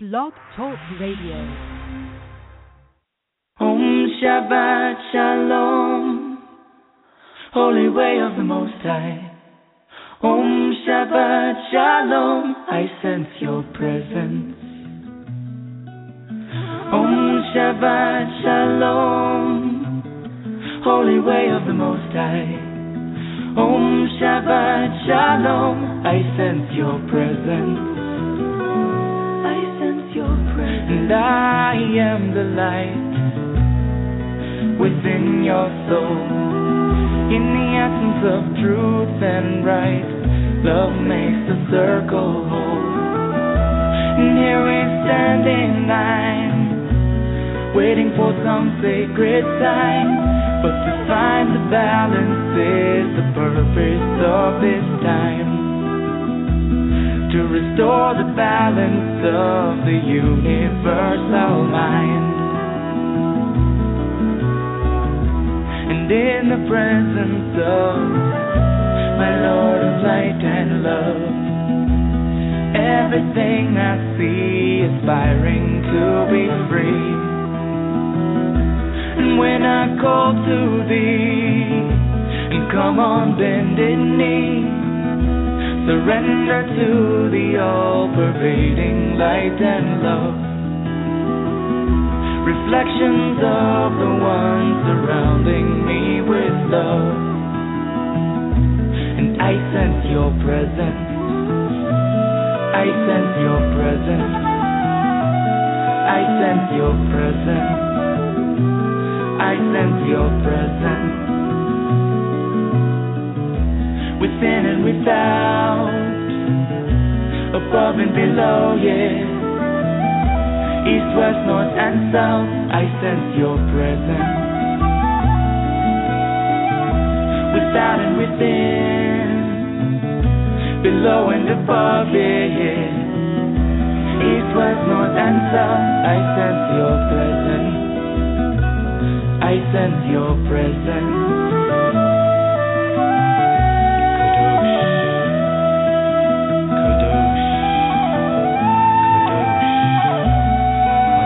Blog Talk Radio. Om Shabbat Shalom, Holy Way of the Most High. Om Shabbat Shalom, I sense your presence. Om Shabbat Shalom, Holy Way of the Most High. Om Shabbat Shalom, I sense your presence. I sense your presence. And I am the light within your soul. In the essence of truth and right, love makes the circle whole. And here we stand in line, waiting for some sacred sign. But to find the balance is the purpose of this time. To restore the balance of the universal mind. And in the presence of my Lord of light and love, everything I see aspiring to be free. And when I call to thee, and come on bended knee, surrender to the all-pervading light and love. Reflections of the one surrounding me with love. And I sense your presence. I sense your presence. I sense your presence. I sense your presence within and without, above and below, yeah. East, west, north, and south, I sense your presence without and within, below and above, yeah. East, west, north, and south, I sense your presence. I sense your presence. Kadosh, Kadosh,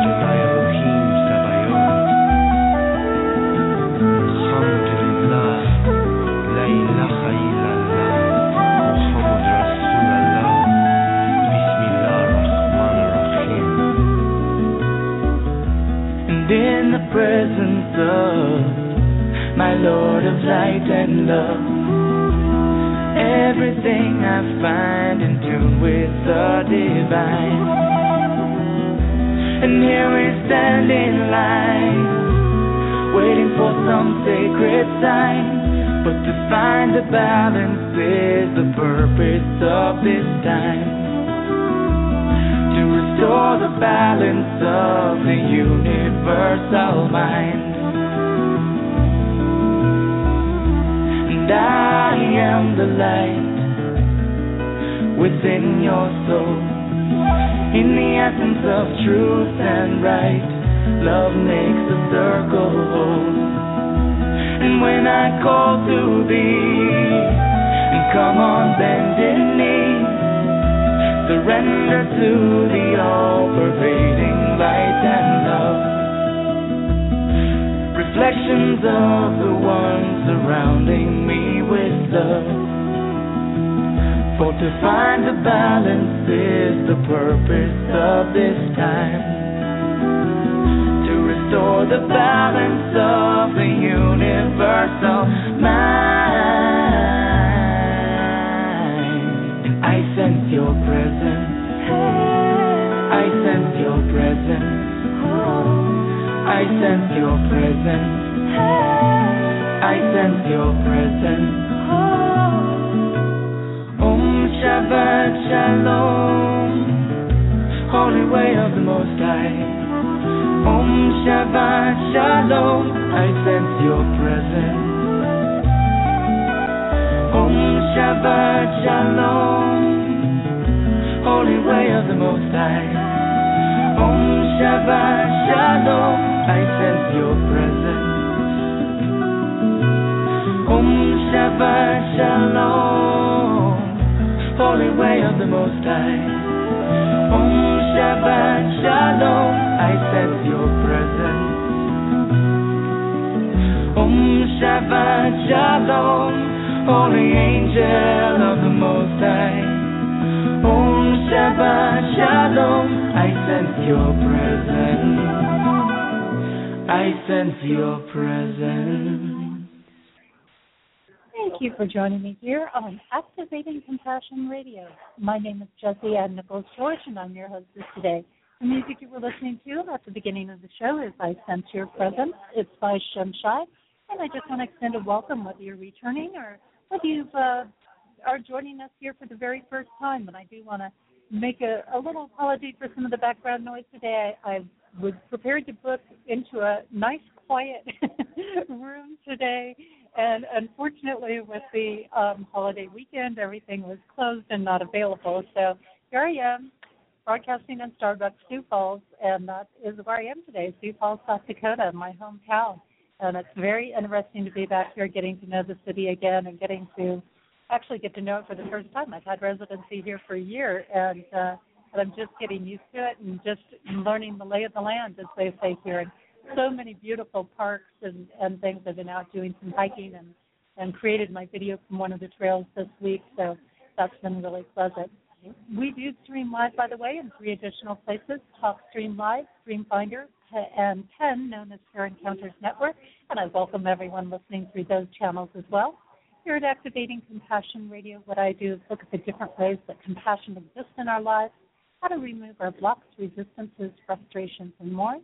Kadosh, Adonai Elohim Sabaoth. Alhamdulillah, la ilaha illallah, Muhammad Rasulullah, Bismillah ar-Rahman ar-Rahim. And in the presence of my Lord of light and love, everything I find in tune with the divine. And here we stand in line, waiting for some sacred sign. But to find the balance is the purpose of this time. To restore the balance of the universal mind. And I am the light within your soul. In the essence of truth and right, love makes the circle whole. And when I call to thee, and come on bended knee, surrender to the all-pervading light and love. Reflections of the one surrounding me with love. For to find the balance is the purpose of this time. To restore the balance of the universal mind. And I sense your presence. I sense your presence. I sense your presence. I sense your presence. Om Shabbat Shalom, Holy Way of the Most High. Om Shabbat Shalom, I sense your presence. Om Shabbat Shalom, Holy Way of the Most High. Om Shabbat Shalom, I sense your presence. Om Shabbat Shalom, Holy Way of the Most High. Thank you for joining me here on Activating Compassion Radio. My name is Jesse and Nichols George, and I'm your hostess today. The music you were listening to at the beginning of the show is I Sense Your Presence. It's by Shimshai, and I just want to extend a welcome whether you're returning or whether you are joining us here for the very first time. And I do want to make a little apology for some of the background noise today. I was prepared to book into a nice, quiet room today. And unfortunately, with the holiday weekend, everything was closed and not available. So here I am, broadcasting in Starbucks, Sioux Falls, and that is where I am today, Sioux Falls, South Dakota, my hometown. And it's very interesting to be back here, getting to know the city again and getting to actually get to know it for the first time. I've had residency here for a year, and I'm just getting used to it and just learning the lay of the land, as they say here. And so many beautiful parks and things. I've been out doing some hiking and created my video from one of the trails this week, so that's been really pleasant. We do stream live, by the way, in three additional places, Talk Stream Live, Stream Finder, and Penn, known as Your Encounters Network, and I welcome everyone listening through those channels as well. Here at Activating Compassion Radio, what I do is look at the different ways that compassion exists in our lives, how to remove our blocks, resistances, frustrations, and more.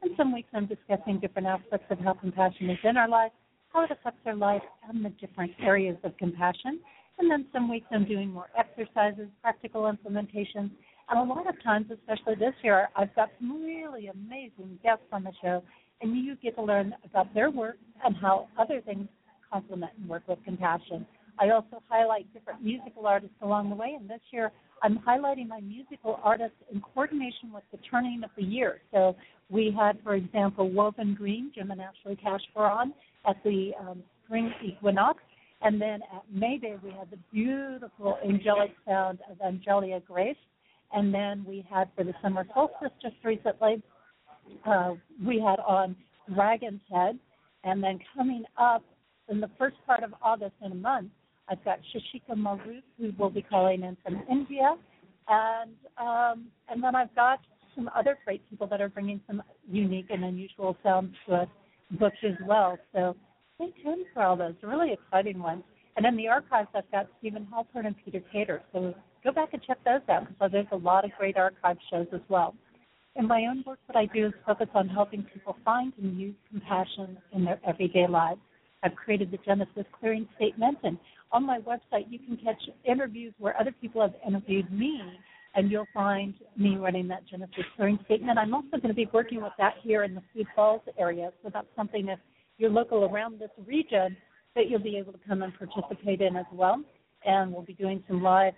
And some weeks I'm discussing different aspects of how compassion is in our life, how it affects our life, and the different areas of compassion. And then some weeks I'm doing more exercises, practical implementations. And a lot of times, especially this year, I've got some really amazing guests on the show, and you get to learn about their work and how other things complement and work with compassion. I also highlight different musical artists along the way, and this year I'm highlighting my musical artists in coordination with the turning of the year. So we had, for example, Woven Green, Jim and Ashley Cash were on at the spring equinox, and then at May Day we had the beautiful angelic sound of Angelia Grace, and then we had for the summer solstice just recently, we had on Dragon's Head, and then coming up in the first part of August in a month, I've got Shashika Maru, who will be calling in from India. And then I've got some other great people that are bringing some unique and unusual sounds to us booked as well. So stay tuned for all those really exciting ones. And in the archives, I've got Stephen Halpern and Peter Cater. So go back and check those out because there's a lot of great archive shows as well. In my own work, what I do is focus on helping people find and use compassion in their everyday lives. I've created the Genesis Clearing Statement, and on my website you can catch interviews where other people have interviewed me, and you'll find me running that Genesis Clearing Statement. I'm also going to be working with that here in the Sioux Falls area, so that's something if you're local around this region that you'll be able to come and participate in as well, and we'll be doing some live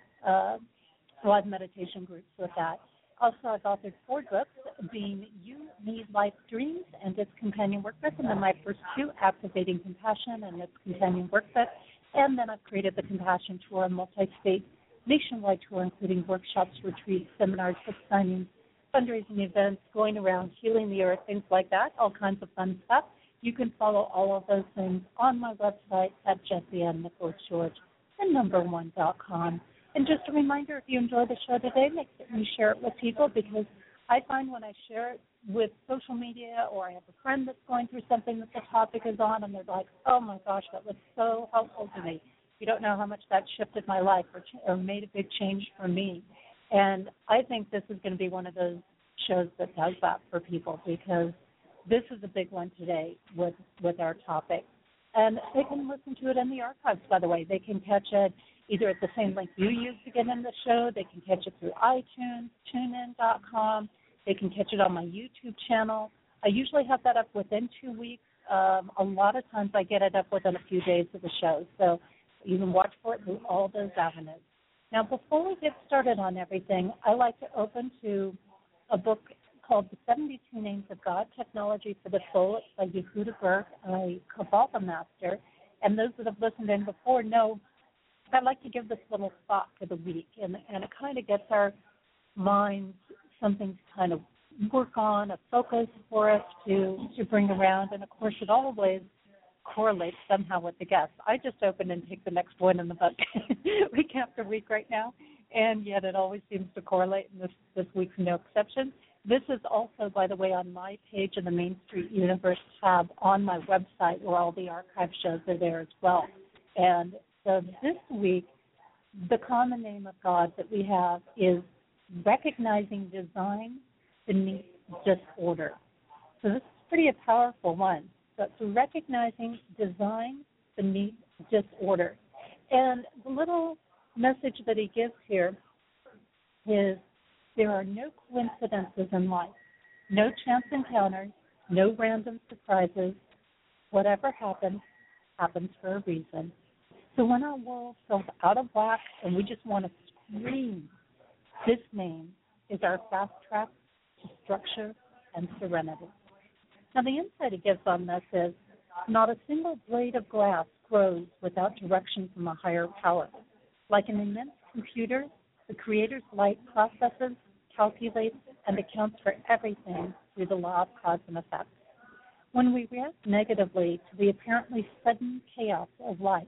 meditation groups with that. Also, I've authored four books, being You, Me, Life, Dreams, and its companion workbook, and then my first two, Activating Compassion and its companion workbook. And then I've created the Compassion Tour, a multi-state nationwide tour, including workshops, retreats, seminars, book signings, fundraising events, going around, healing the earth, things like that, all kinds of fun stuff. You can follow all of those things on my website at jessieandnicholsgeorge1.com. And just a reminder, if you enjoy the show today, make certain you share it with people, because I find when I share it with social media or I have a friend that's going through something that the topic is on and they're like, oh, my gosh, that was so helpful to me. You don't know how much that shifted my life or made a big change for me. And I think this is going to be one of those shows that does that for people, because this is a big one today with our topic. And they can listen to it in the archives, by the way. They can catch it either at the same link you use to get in the show. They can catch it through iTunes, TuneIn.com. They can catch it on my YouTube channel. I usually have that up within 2 weeks. A lot of times I get it up within a few days of the show. So you can watch for it through all those avenues. Now, before we get started on everything, I like to open to a book called The 72 Names of God, Technology for the Soul. It's by Yehuda Berg, a Kabbalah master. And those that have listened in before know I like to give this little thought for the week, and it kind of gets our minds, something to kind of work on, a focus for us to bring around. And, of course, it always correlates somehow with the guests. I just open and take the next one in the book week after week right now, and yet it always seems to correlate, and this week's no exception. This is also, by the way, on my page in the Main Street Universe tab on my website where all the archive shows are there as well. And so this week, the common name of God that we have is recognizing design beneath disorder. So this is pretty a powerful one. So it's recognizing design beneath disorder. And the little message that he gives here is there are no coincidences in life, no chance encounters, no random surprises. Whatever happens, happens for a reason. So when our world feels out of whack and we just want to scream, this name is our fast track to structure and serenity. Now, the insight it gives on this is not a single blade of glass grows without direction from a higher power. Like an immense computer, the Creator's light processes, calculates, and accounts for everything through the law of cause and effect. When we react negatively to the apparently sudden chaos of life,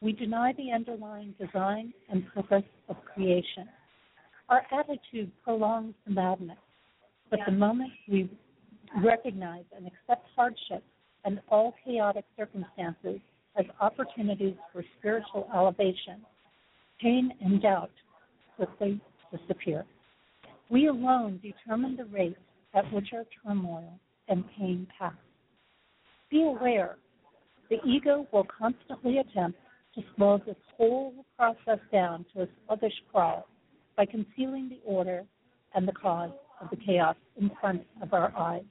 we deny the underlying design and purpose of creation. Our attitude prolongs the madness, but the moment we recognize and accept hardship and all chaotic circumstances as opportunities for spiritual elevation, pain and doubt quickly disappear. We alone determine the rate at which our turmoil and pain pass. Be aware, the ego will constantly attempt to slow this whole process down to a sluggish crawl by concealing the order and the cause of the chaos in front of our eyes.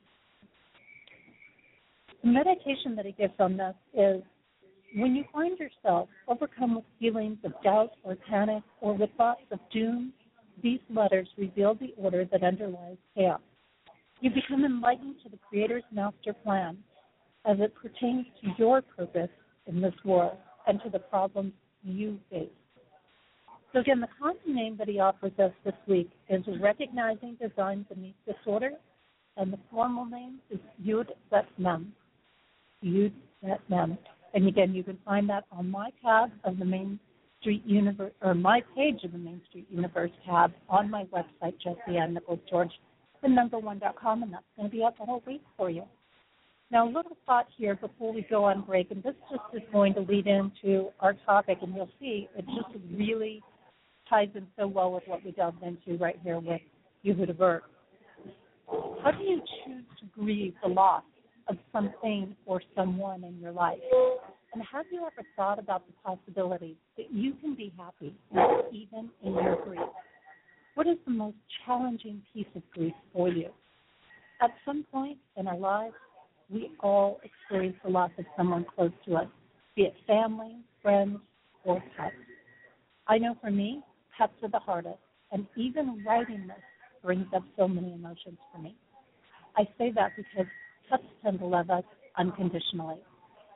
The meditation that he gives on this is, when you find yourself overcome with feelings of doubt or panic or with thoughts of doom, these letters reveal the order that underlies chaos. You become enlightened to the Creator's master plan as it pertains to your purpose in this world and to the problems you face. So again, the common name that he offers us this week is recognizing design beneath disorder, and the formal name is Uetmetnem. Uetmetnem. And again, you can find that on my tab of the Main Street Universe, or my page of the Main Street Universe tab on my website, JesseAndNicholsGeorge1.com, and that's going to be up the whole week for you. Now, a little thought here before we go on break, and this just is going to lead into our topic, and you'll see it just really ties in so well with what we delved into right here with Yehuda Berg. How do you choose to grieve the loss of something or someone in your life? And have you ever thought about the possibility that you can be happy even in your grief? What is the most challenging piece of grief for you? At some point in our lives, we all experience the loss of someone close to us, be it family, friends, or pets. I know for me, pets are the hardest, and even writing this brings up so many emotions for me. I say that because pets tend to love us unconditionally.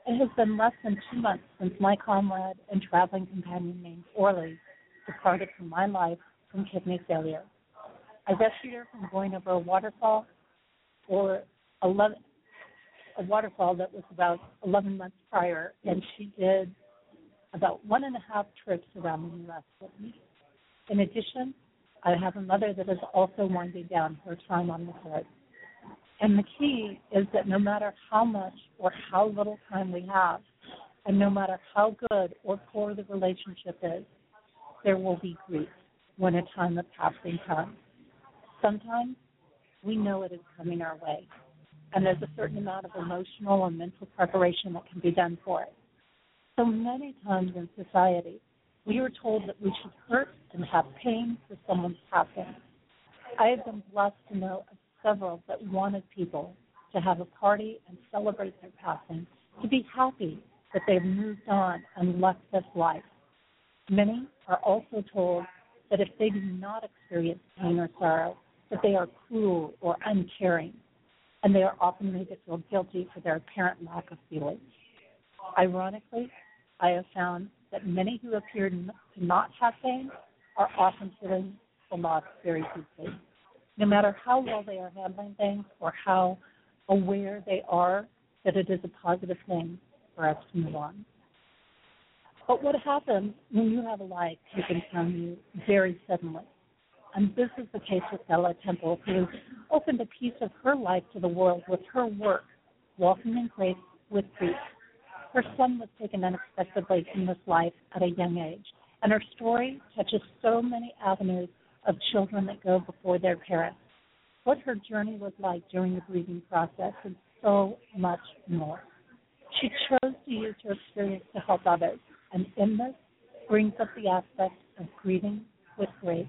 It has been less than 2 months since my comrade and traveling companion named Orly departed from my life from kidney failure. I rescued her from going over a waterfall, or a waterfall that was about 11 months prior, and she did about 1.5 trips around the U.S. with me. In addition, I have a mother that is also winding down her time on this earth. And the key is that no matter how much or how little time we have, and no matter how good or poor the relationship is, there will be grief when a time of passing comes. Sometimes we know it is coming our way, and there's a certain amount of emotional and mental preparation that can be done for it. So many times in society, we are told that we should hurt and have pain for someone's passing. I have been blessed to know of several that wanted people to have a party and celebrate their passing, to be happy that they've moved on and left this life. Many are also told that if they do not experience pain or sorrow, that they are cruel or uncaring, and they are often made to feel guilty for their apparent lack of feelings. Ironically, I have found that many who appear to not have pain are often feeling will not very deeply. No matter how well they are handling things or how aware they are that it is a positive thing for us to move on. But what happens when you have a light who can come you very suddenly? And this is the case with Della Temple, who opened a piece of her life to the world with her work, Walking in Grace with Grief. Her son was taken unexpectedly from this life at a young age, and her story touches so many avenues of children that go before their parents. What her journey was like during the grieving process and so much more. She chose to use her experience to help others, and in this brings up the aspect of grieving with grace,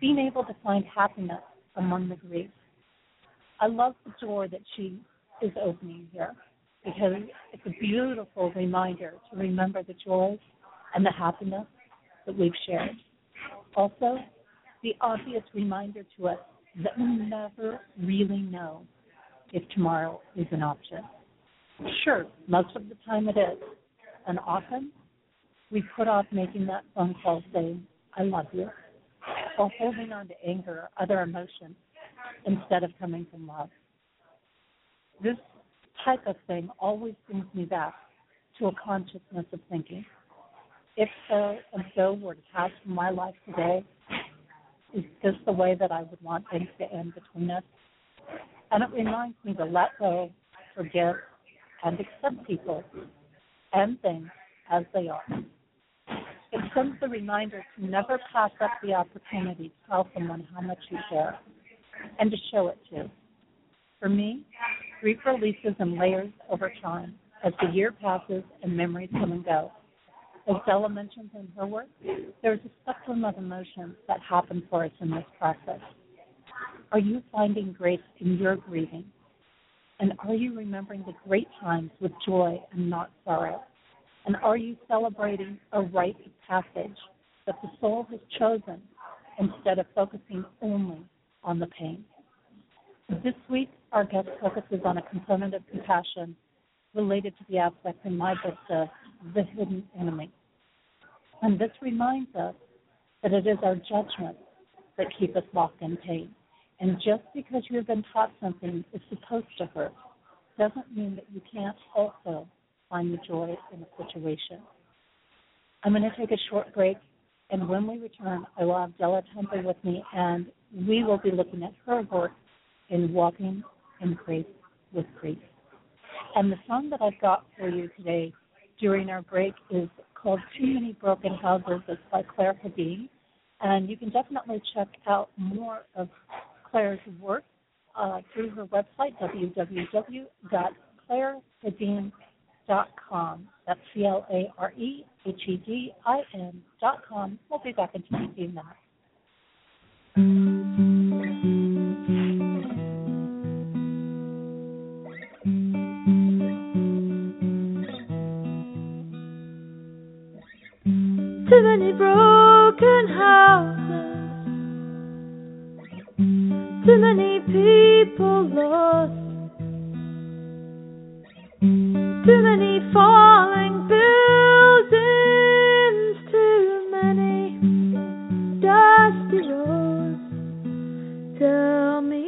being able to find happiness among the grief. I love the door that she is opening here, because it's a beautiful reminder to remember the joy and the happiness that we've shared. Also, the obvious reminder to us that we never really know if tomorrow is an option. Sure, most of the time it is, and often we put off making that phone call saying, I love you, or holding on to anger or other emotions instead of coming from love. This type of thing always brings me back to a consciousness of thinking. If so and so were to pass from my life today, is this the way that I would want things to end between us? And it reminds me to let go, forgive, and accept people and things as they are. It sends the reminder to never pass up the opportunity to tell someone how much you care and to show it to. For me, grief releases in layers over time as the year passes and memories come and go. As Della mentions in her work, there's a spectrum of emotions that happen for us in this process. Are you finding grace in your grieving? And are you remembering the great times with joy and not sorrow? And are you celebrating a rite of passage that the soul has chosen instead of focusing only on the pain? This week, our guest focuses on a component of compassion related to the aspect in my book of the hidden enemy. And this reminds us that it is our judgments that keep us locked in pain. And just because you've been taught something is supposed to hurt doesn't mean that you can't also find the joy in a situation. I'm going to take a short break, and when we return, I will have Della Temple with me, and we will be looking at her work in Walking in Grace with Grief. And the song that I've got for you today during our break is called Too Many Broken Houses. It's by Clare Hedin. And you can definitely check out more of Clare's work through her website, www.clarehedin.com. That's CLAREHEDIN.com. We'll be back in 15 minutes. Too many broken houses, too many people lost, too many falling buildings, too many dusty roads. Tell me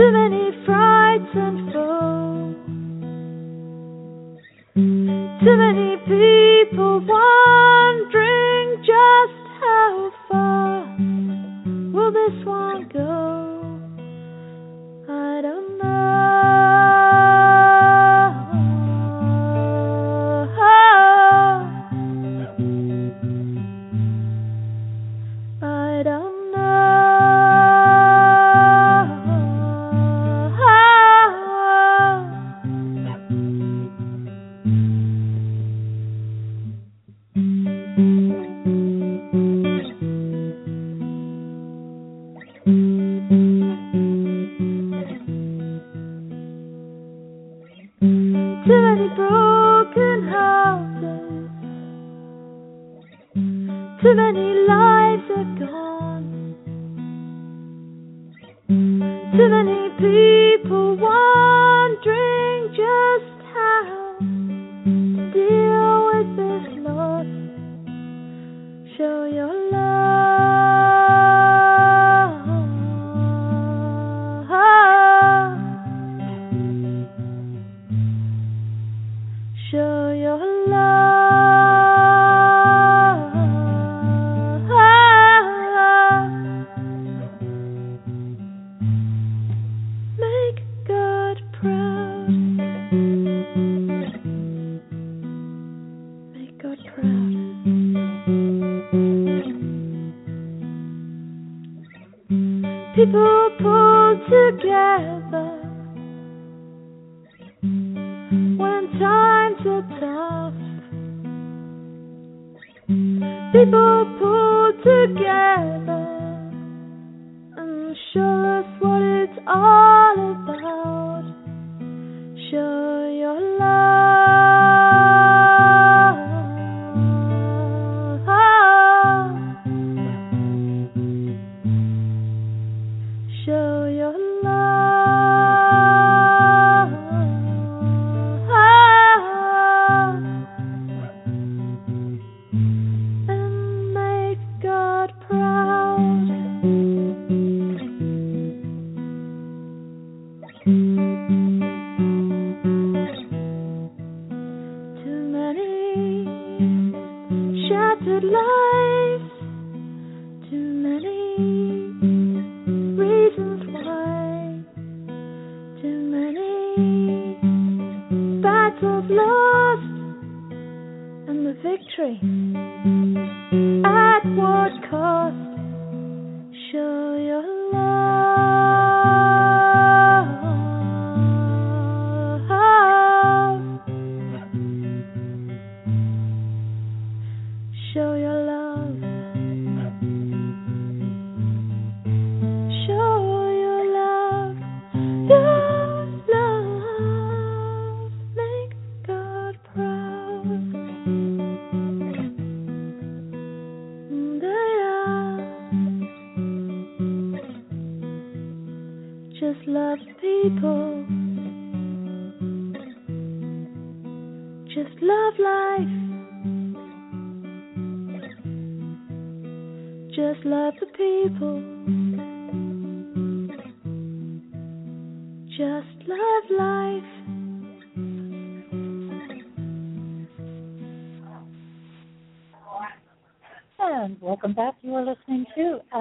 too many frights and foes. Too many people wondering just how far will this one go? I don't know.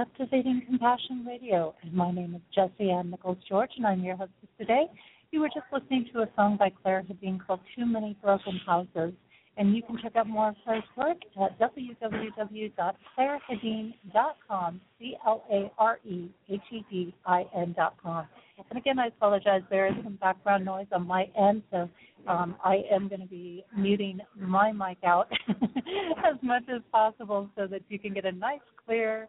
Activating Compassion Radio, and my name is Jesse Ann Nichols-George, and I'm your hostess today. You were just listening to a song by Clare Hedin called Too Many Broken Houses, and you can check out more of Clare's work at www.clarehedin.com, C-L-A-R-E-H-E-D-I-N.com. And again, I apologize, there is some background noise on my end, so I am going to be muting my mic out as much as possible so that you can get a nice, clear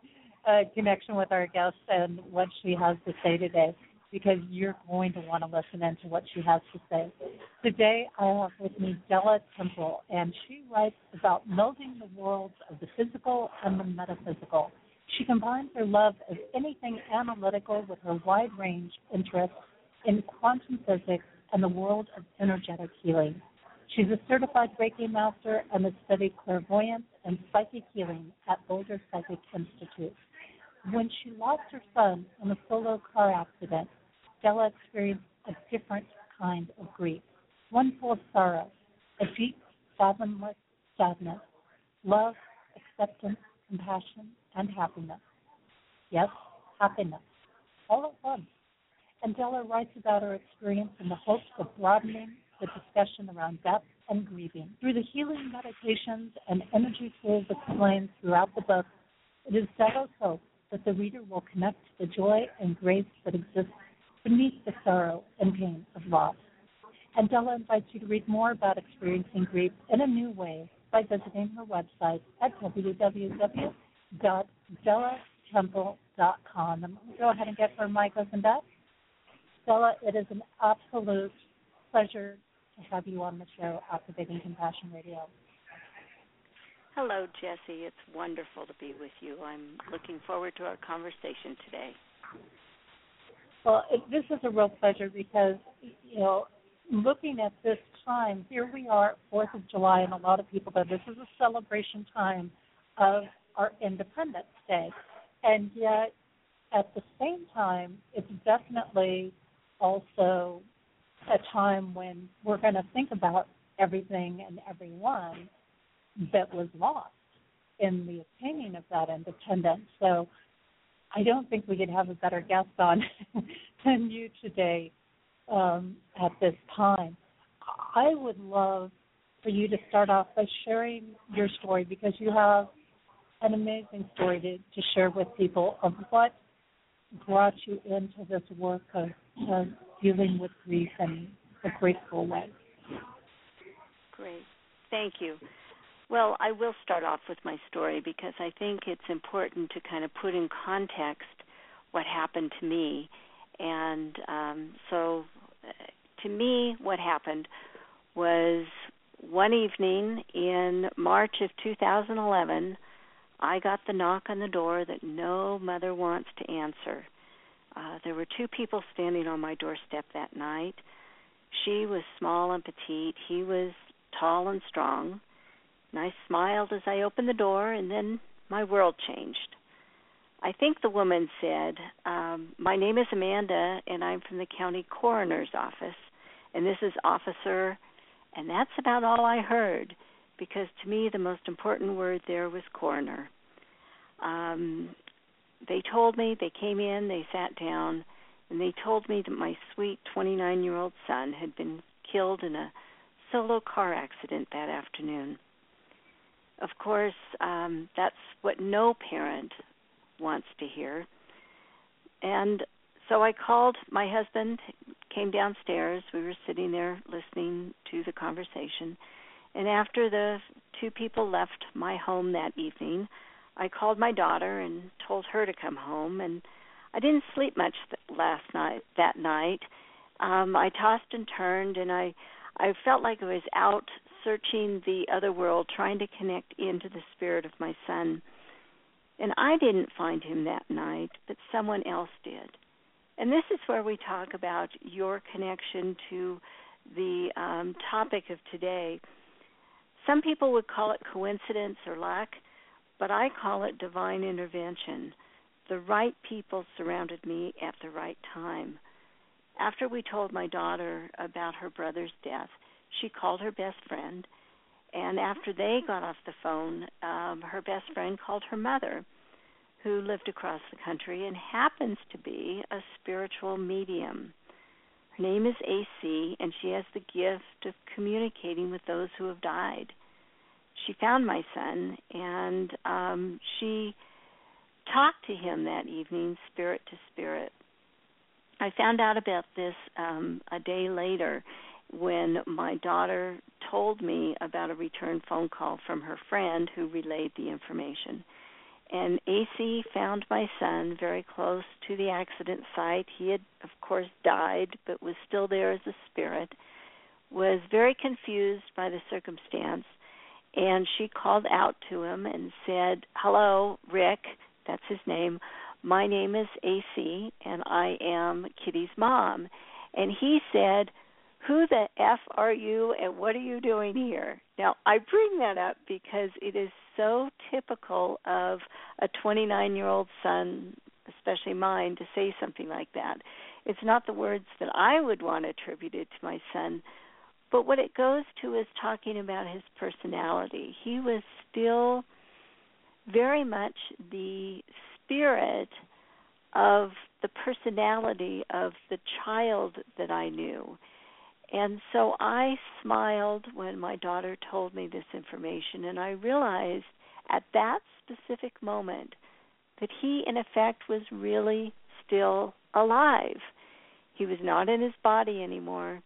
connection with our guest and what she has to say today, because you're going to want to listen in to what she has to say. Today I have with me Della Temple, and she writes about melding the worlds of the physical and the metaphysical. She combines her love of anything analytical with her wide range interest in quantum physics and the world of energetic healing. She's a certified Reiki Master and has studied clairvoyance and psychic healing at Boulder Psychic Institute. When she lost her son in a solo car accident, Della experienced a different kind of grief, one full of sorrow, a deep, fathomless sadness, love, acceptance, compassion, and happiness. Yes, happiness, all at once. And Della writes about her experience in the hopes of broadening the discussion around death and grieving. Through the healing meditations and energy tools explained throughout the book, it is Della's hope that the reader will connect to the joy and grace that exists beneath the sorrow and pain of loss. And Della invites you to read more about experiencing grief in a new way by visiting her website at www.dellatemple.com. And we'll go ahead and get her mic opened up. Della, it is an absolute pleasure to have you on the show, Activating Compassion Radio. Hello, Jesse. It's wonderful to be with you. I'm looking forward to our conversation today. Well, this is a real pleasure because, you know, looking at this time, here we are, 4th of July, and a lot of people go, this is a celebration time of our Independence Day. And yet, at the same time, it's definitely also a time when we're going to think about everything and everyone that was lost in the obtaining of that independence. So I don't think we could have a better guest on than you today at this time. I would love for you to start off by sharing your story, because you have an amazing story to share with people of what brought you into this work of dealing with grief in a grateful way. Great. Thank you. Well, I will start off with my story because I think it's important to kind of put in context what happened to me. And so to me, what happened was one evening in March of 2011, I got the knock on the door that no mother wants to answer. There were two people standing on my doorstep that night. She was small and petite. He was tall and strong. And I smiled as I opened the door, and then my world changed. I think the woman said, my name is Amanda, and I'm from the county coroner's office, and this is officer, and that's about all I heard, because to me the most important word there was coroner. They told me, they came in, they sat down, and they told me that my sweet 29-year-old son had been killed in a solo car accident that afternoon. Of course, that's what no parent wants to hear. And so I called my husband, came downstairs. We were sitting there listening to the conversation. And after the two people left my home that evening, I called my daughter and told her to come home. And I didn't sleep much that night. I tossed and turned, and I felt like I was out searching the other world, trying to connect into the spirit of my son. And I didn't find him that night, but someone else did. And this is where we talk about your connection to the topic of today. Some people would call it coincidence or luck, but I call it divine intervention. The right people surrounded me at the right time. After we told my daughter about her brother's death, she called her best friend, and after they got off the phone, her best friend called her mother, who lived across the country and happens to be a spiritual medium. Her name is AC, and she has the gift of communicating with those who have died. She found my son, and she talked to him that evening, spirit to spirit. I found out about this a day later, when my daughter told me about a return phone call from her friend who relayed the information. And AC found my son very close to the accident site. He had, of course, died, but was still there as a spirit, was very confused by the circumstance, and she called out to him and said, "Hello, Rick," that's his name, "my name is AC, and I am Kitty's mom." And he said, "Who the F are you, and what are you doing here?" Now, I bring that up because it is so typical of a 29-year-old son especially mine, to say something like that. It's not the words that I would want attributed to my son, but what it goes to is talking about his personality. He was still very much the spirit of the personality of the child that I knew. And so I smiled when my daughter told me this information, and I realized at that specific moment that he, in effect, was really still alive. He was not in his body anymore,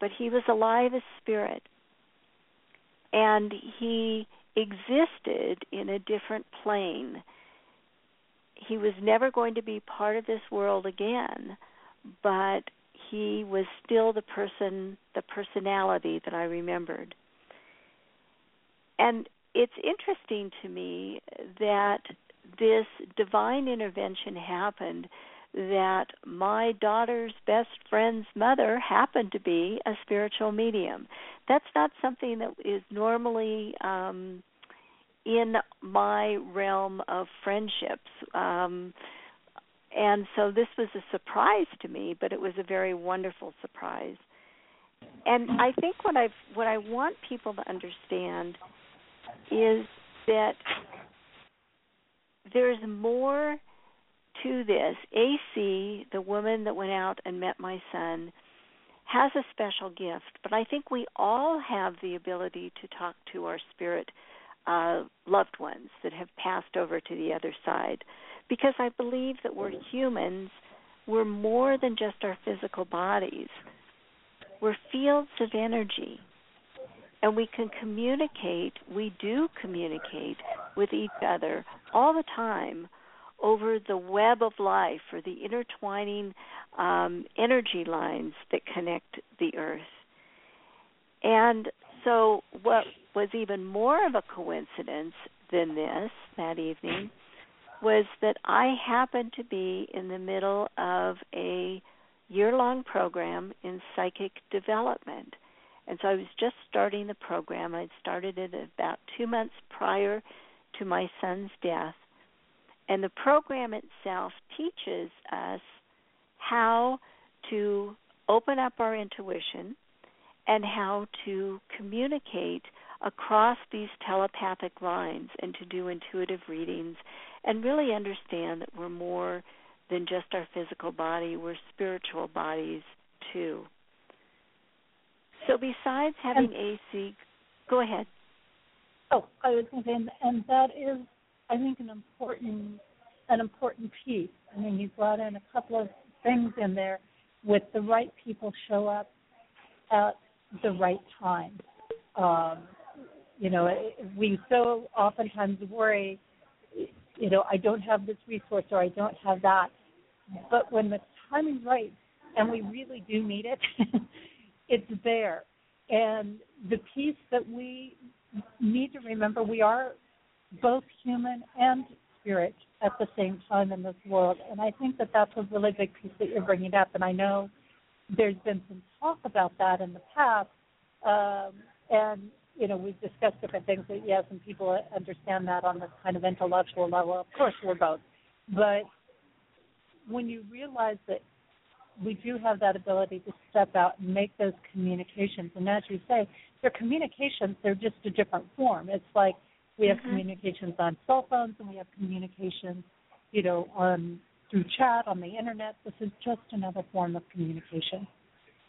but he was alive as spirit. And he existed in a different plane. He was never going to be part of this world again, but he was still the person, the personality that I remembered. And it's interesting to me that this divine intervention happened, that my daughter's best friend's mother happened to be a spiritual medium. That's not something that is normally in my realm of friendships. And so this was a surprise to me, but it was a very wonderful surprise. And I think what I want people to understand is that there's more to this. AC, the woman that went out and met my son, has a special gift, but I think we all have the ability to talk to our spirit loved ones that have passed over to the other side, because I believe that we're humans. We're more than just our physical bodies. We're fields of energy, and we can communicate, we do communicate with each other all the time over the web of life, or the intertwining energy lines that connect the earth. And so what was even more of a coincidence than this that evening was that I happened to be in the middle of a year-long program in psychic development. And so I was just starting the program. I'd started it about 2 months prior to my son's death. And the program itself teaches us how to open up our intuition and how to communicate across these telepathic lines and to do intuitive readings and really understand that we're more than just our physical body. We're spiritual bodies, too. So besides having AC, go ahead. Oh, I was going to say, and that is, I think, an important piece. I mean, you brought in a couple of things in there. With the right people show up at the right time. We so oftentimes worry, I don't have this resource or I don't have that. But when the time is right, and we really do need it, it's there. And the piece that we need to remember, we are both human and spirit at the same time in this world. And I think that that's a really big piece that you're bringing up. And I know there's been some talk about that in the past. We've discussed different things that, yes, and people understand that on this kind of intellectual level. Of course, we're both. But when you realize that we do have that ability to step out and make those communications, and as you say, they're communications, they're just a different form. It's like we have communications on cell phones and we have communications, through chat, on the Internet. This is just another form of communication.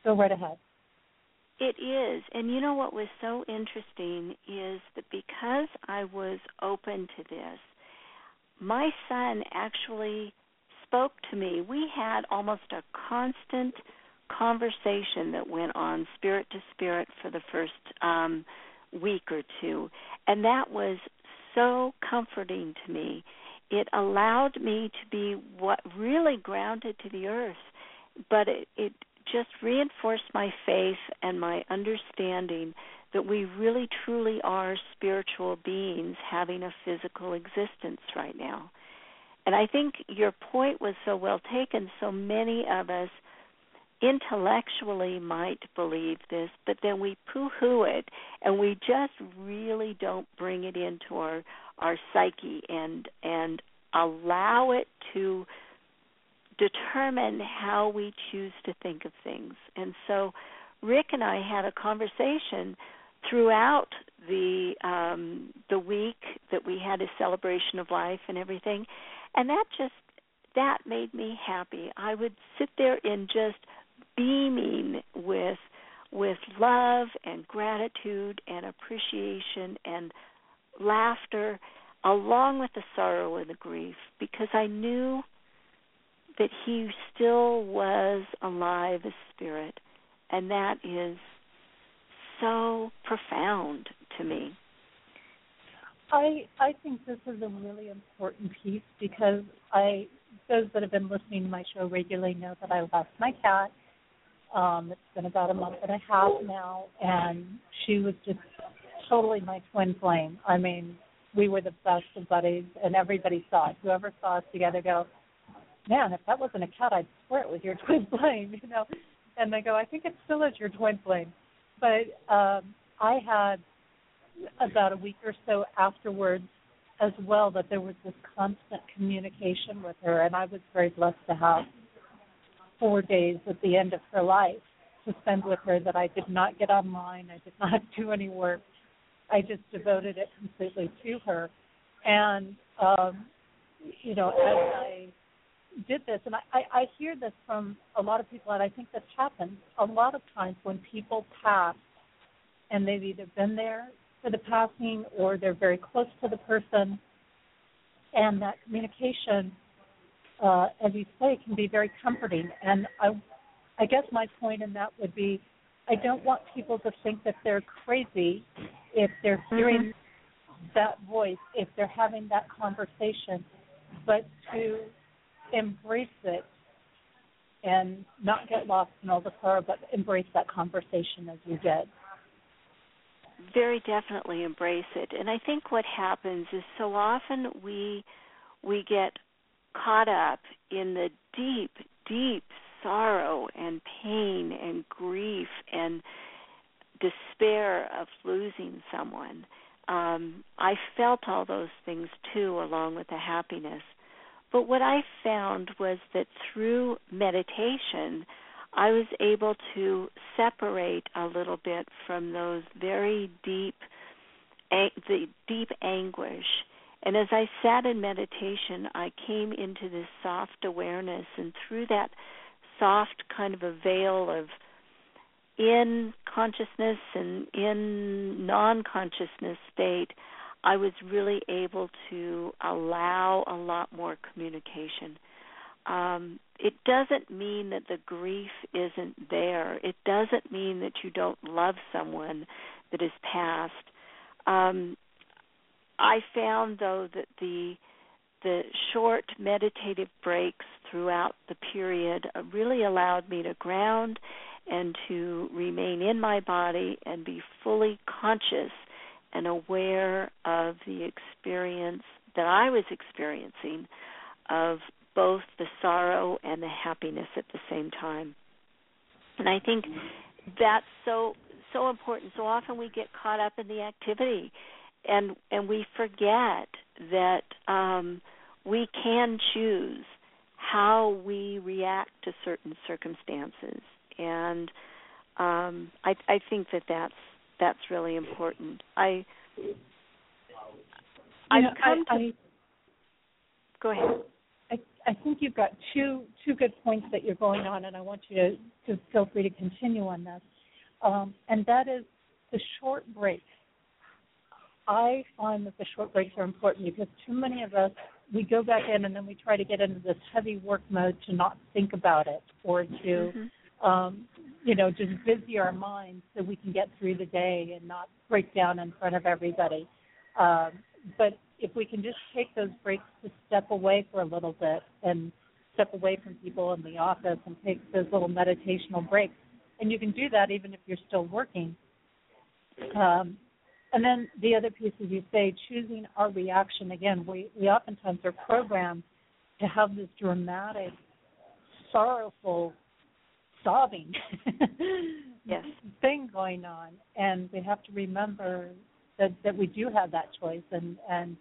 Go right ahead. It is. And what was so interesting is that because I was open to this, my son actually spoke to me. We had almost a constant conversation that went on spirit to spirit for the first week or two. And that was so comforting to me. It allowed me to be really grounded to the earth, but it just reinforced my faith and my understanding that we really truly are spiritual beings having a physical existence right now. And I think your point was so well taken. So many of us intellectually might believe this, but then we poo-hoo it, and we just really don't bring it into our psyche and allow it to determine how we choose to think of things. And so Rick and I had a conversation throughout the week that we had a celebration of life and everything, and that made me happy. I would sit there in just beaming with love and gratitude and appreciation and laughter, along with the sorrow and the grief, because I knew that he still was alive as spirit, and that is so profound to me. I think this is a really important piece, because those that have been listening to my show regularly know that I lost my cat. It's been about a month and a half now, and she was just totally my twin flame. I mean, we were the best of buddies, and everybody saw it. Whoever saw us together go, man, if that wasn't a cat, I'd swear it was your twin flame, you know. And they go, I think it still is your twin flame. But I had about a week or so afterwards as well that there was this constant communication with her, and I was very blessed to have 4 days at the end of her life to spend with her that I did not get online, I did not do any work. I just devoted it completely to her. And, you know, as I did this, and I hear this from a lot of people, and I think this happens a lot of times when people pass and they've either been there for the passing or they're very close to the person, and that communication, as you say, can be very comforting. And I guess my point in that would be, I don't want people to think that they're crazy if they're hearing that voice, if they're having that conversation, but to embrace it and not get lost in all the sorrow, but embrace that conversation as you did. Very definitely embrace it. And I think what happens is so often we get caught up in the deep, deep sorrow and pain and grief and despair of losing someone. I felt all those things too, along with the happiness. But what I found was that through meditation, I was able to separate a little bit from those very deep, the deep anguish. And as I sat in meditation, I came into this soft awareness, and through that soft kind of a veil of in consciousness and in non-consciousness state, I was really able to allow a lot more communication. It doesn't mean that the grief isn't there. It doesn't mean that you don't love someone that has passed. I found, though, that the short meditative breaks throughout the period really allowed me to ground and to remain in my body and be fully conscious and aware of the experience that I was experiencing of both the sorrow and the happiness at the same time. And I think that's so important. So often we get caught up in the activity, and we forget that we can choose how we react to certain circumstances. And I think that's really important. Go ahead. I think you've got two good points that you're going on, and I want you to feel free to continue on this. And that is the short breaks. I find that the short breaks are important because too many of us, we go back in and then we try to get into this heavy work mode to not think about it or to just busy our minds so we can get through the day and not break down in front of everybody. But if we can just take those breaks to step away for a little bit and step away from people in the office and take those little meditational breaks, and you can do that even if you're still working. And then the other piece, as you say, choosing our reaction. Again, we oftentimes are programmed to have this dramatic, sorrowful sobbing yes. thing going on, and we have to remember that we do have that choice, and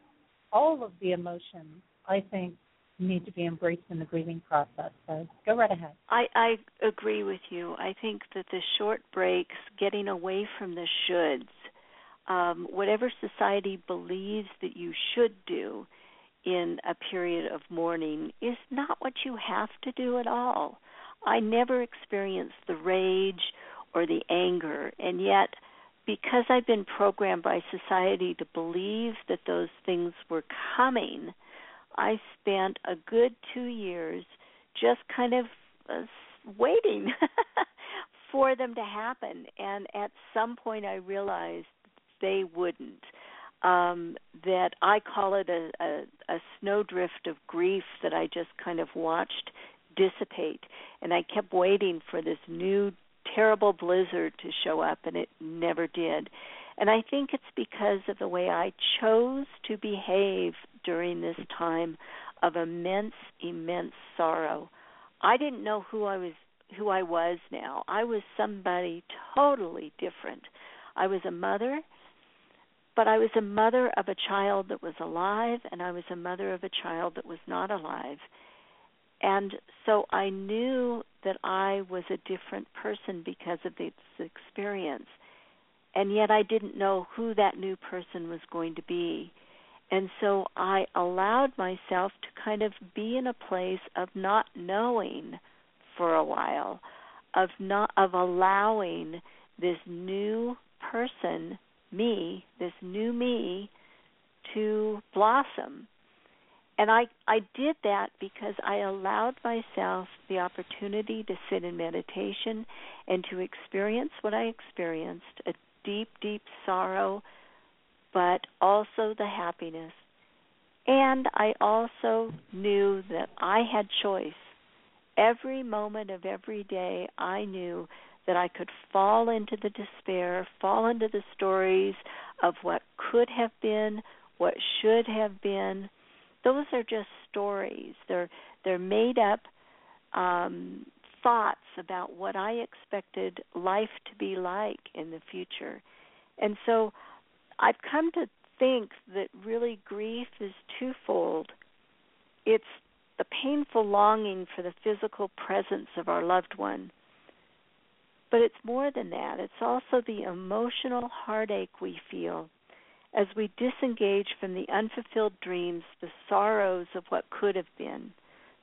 all of the emotions, I think, need to be embraced in the grieving process. So go right ahead. I agree with you. I think that the short breaks, getting away from the shoulds, whatever society believes that you should do in a period of mourning is not what you have to do at all. I never experienced the rage or the anger, and yet because I've been programmed by society to believe that those things were coming, I spent a good 2 years just kind of waiting for them to happen. And at some point I realized they wouldn't, that I call it a snowdrift of grief that I just kind of watched dissipate. And I kept waiting for this new terrible blizzard to show up, and it never did. And I think it's because of the way I chose to behave during this time of immense sorrow. I didn't know who I was now. I was somebody totally different. I was a mother, but I was a mother of a child that was alive, and I was a mother of a child that was not alive. And so I knew that I was a different person because of this experience. And yet I didn't know who that new person was going to be. And so I allowed myself to kind of be in a place of not knowing for a while, of allowing this new person, me, this new me, to blossom. And I did that because I allowed myself the opportunity to sit in meditation and to experience what I experienced, a deep, deep sorrow, but also the happiness. And I also knew that I had choice. Every moment of every day, I knew that I could fall into the despair, fall into the stories of what could have been, what should have been. Those are just stories. They're made up thoughts about what I expected life to be like in the future. And so I've come to think that really grief is twofold. It's the painful longing for the physical presence of our loved one. But it's more than that. It's also the emotional heartache we feel as we disengage from the unfulfilled dreams, the sorrows of what could have been,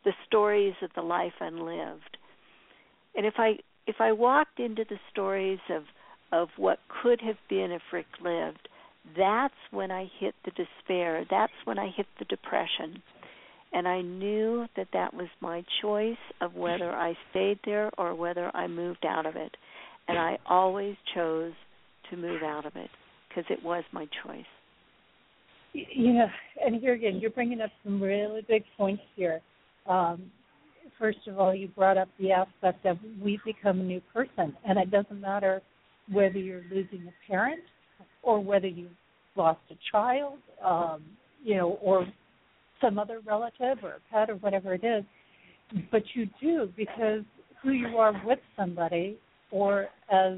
the stories of the life unlived. And if I walked into the stories of what could have been if Rick lived, that's when I hit the despair. That's when I hit the depression. And I knew that that was my choice of whether I stayed there or whether I moved out of it. And I always chose to move out of it, because it was my choice. You know, and here again, you're bringing up some really big points here. First of all, you brought up the aspect of we become a new person, and it doesn't matter whether you're losing a parent or whether you've lost a child, or some other relative or a pet or whatever it is, but you do, because who you are with somebody or as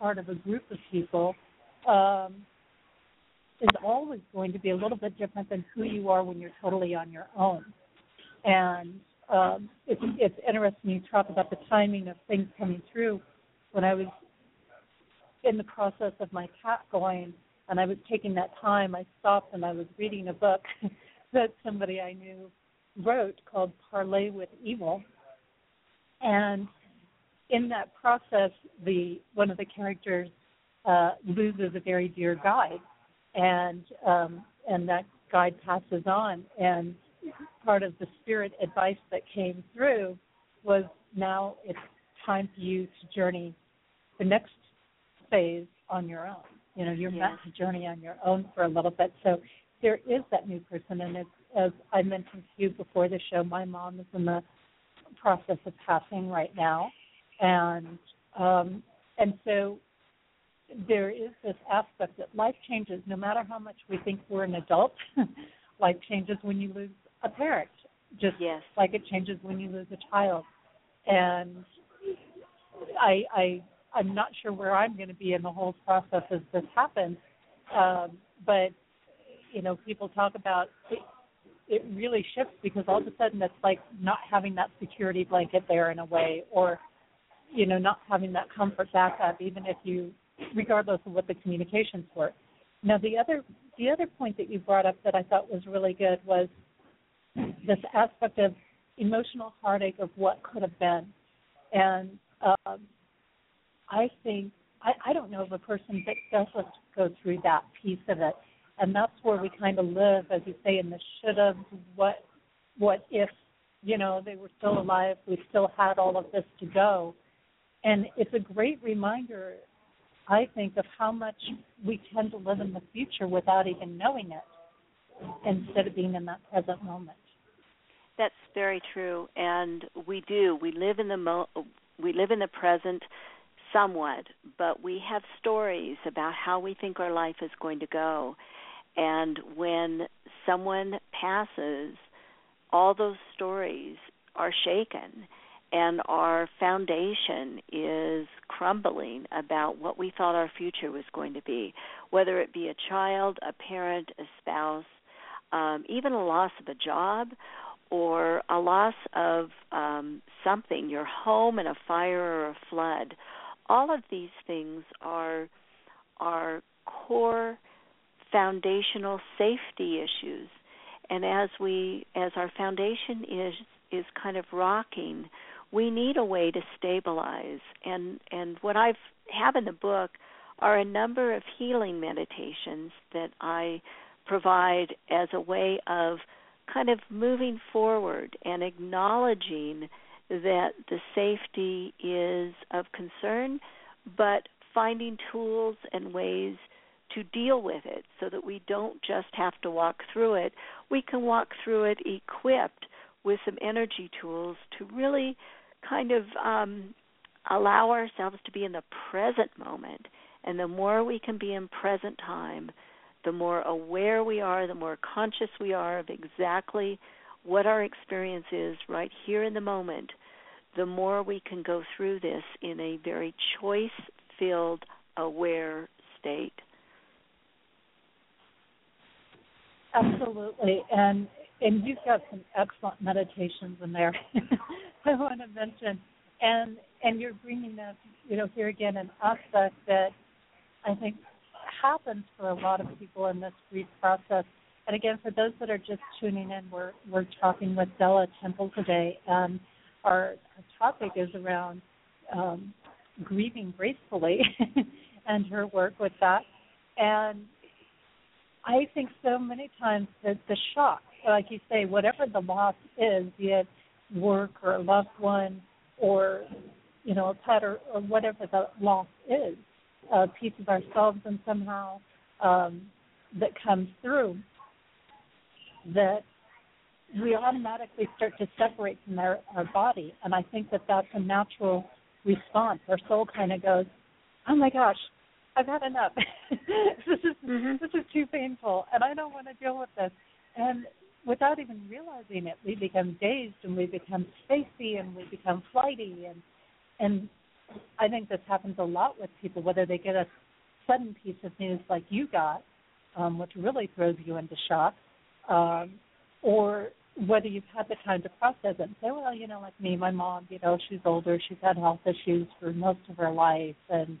part of a group of people is always going to be a little bit different than who you are when you're totally on your own. And it's interesting you talk about the timing of things coming through. When I was in the process of my cat going and I was taking that time, I stopped and I was reading a book that somebody I knew wrote called Parley with Evil. And in that process, one of the characters loses a very dear guide, and that guide passes on. And part of the spirit advice that came through was, now it's time for you to journey the next phase on your own. You know, you're meant to journey on your own for a little bit. So there is that new person. And it's, as I mentioned to you before the show, my mom is in the process of passing right now, and so there is this aspect that life changes. No matter how much we think we're an adult, life changes when you lose a parent, just like it changes when you lose a child. And I'm not sure where I'm going to be in the whole process as this happens, but, you know, people talk about it really shifts, because all of a sudden it's like not having that security blanket there in a way, or, you know, not having that comfort backup, even if you, regardless of what the communications were. Now, the other point that you brought up that I thought was really good was this aspect of emotional heartache of what could have been. And I think, I don't know of a person that doesn't go through that piece of it. And that's where we kind of live, as you say, in the should have, what if, you know, they were still alive, we still had all of this to go. And it's a great reminder, I think, of how much we tend to live in the future without even knowing it, instead of being in that present moment. That's very true, and we do. We live in the present somewhat, but we have stories about how we think our life is going to go. And when someone passes, all those stories are shaken, and our foundation is crumbling about what we thought our future was going to be, whether it be a child, a parent, a spouse, even a loss of a job, or a loss of something, your home in a fire or a flood. All of these things are our core foundational safety issues. And as our foundation is kind of rocking, we need a way to stabilize. And what I have in the book are a number of healing meditations that I provide as a way of kind of moving forward and acknowledging that the safety is of concern, but finding tools and ways to deal with it so that we don't just have to walk through it. We can walk through it equipped with some energy tools to really kind of allow ourselves to be in the present moment. And the more we can be in present time, the more aware we are, the more conscious we are of exactly what our experience is right here in the moment, the more we can go through this in a very choice-filled, aware state. Absolutely. And you've got some excellent meditations in there I want to mention. And you're bringing up, you know, here again an aspect that I think happens for a lot of people in this grief process. And again, for those that are just tuning in, we're talking with Della Temple today, and our topic is around grieving gracefully and her work with that. And I think so many times that the shock, like you say, whatever the loss is, be it work or a loved one or, you know, a pet or whatever the loss is, a piece of ourselves and somehow that comes through, that we automatically start to separate from our body. And I think that that's a natural response. Our soul kind of goes, oh, my gosh, I've had enough. This is too painful, and I don't want to deal with this. And without even realizing it, we become dazed and we become spacey and we become flighty. And I think this happens a lot with people, whether they get a sudden piece of news like you got, which really throws you into shock, or whether you've had the time to process it and say, well, you know, like me, my mom, you know, she's older, she's had health issues for most of her life, and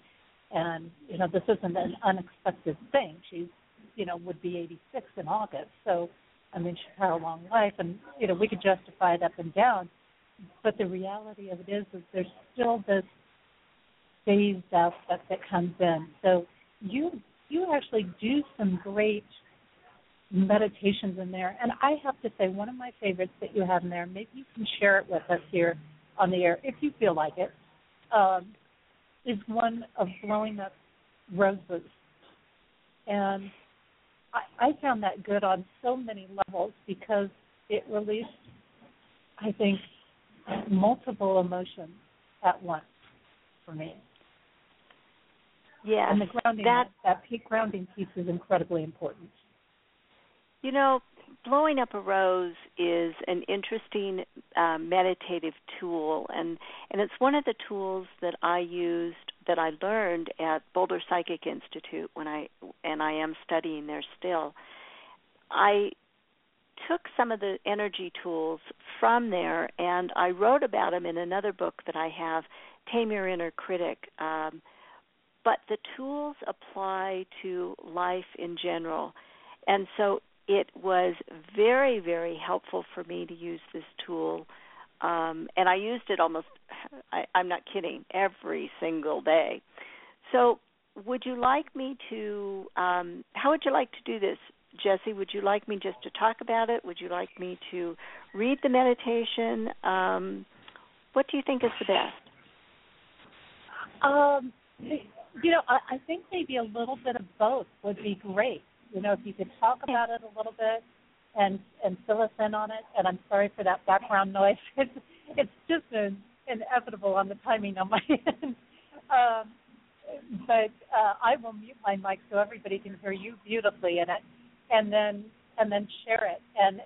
you know, this isn't an unexpected thing. She's, you know, would be 86 in August, so, I mean, she's had a long life, and, you know, we could justify it up and down, but the reality of it is there's still this phased aspect that comes in. So you actually do some great meditations in there. And I have to say, one of my favorites that you have in there, maybe you can share it with us here on the air if you feel like it, is one of blowing up roses. And I found that good on so many levels because it released, I think, multiple emotions at once for me. Yeah, and the grounding, that peak grounding piece is incredibly important. You know, blowing up a rose is an interesting meditative tool, and it's one of the tools that I used, that I learned at Boulder Psychic Institute when I am studying there still. I took some of the energy tools from there, and I wrote about them in another book that I have, Tame Your Inner Critic. But the tools apply to life in general. And so it was very, very helpful for me to use this tool. And I used it almost, I'm not kidding, every single day. So would you like me to, how would you like to do this, Jesse? Would you like me just to talk about it? Would you like me to read the meditation? What do you think is the best? You know, I think maybe a little bit of both would be great. You know, if you could talk about it a little bit and fill us in on it. And I'm sorry for that background noise. It's just inevitable on the timing on my end. But I will mute my mic so everybody can hear you beautifully in it, and then share it. And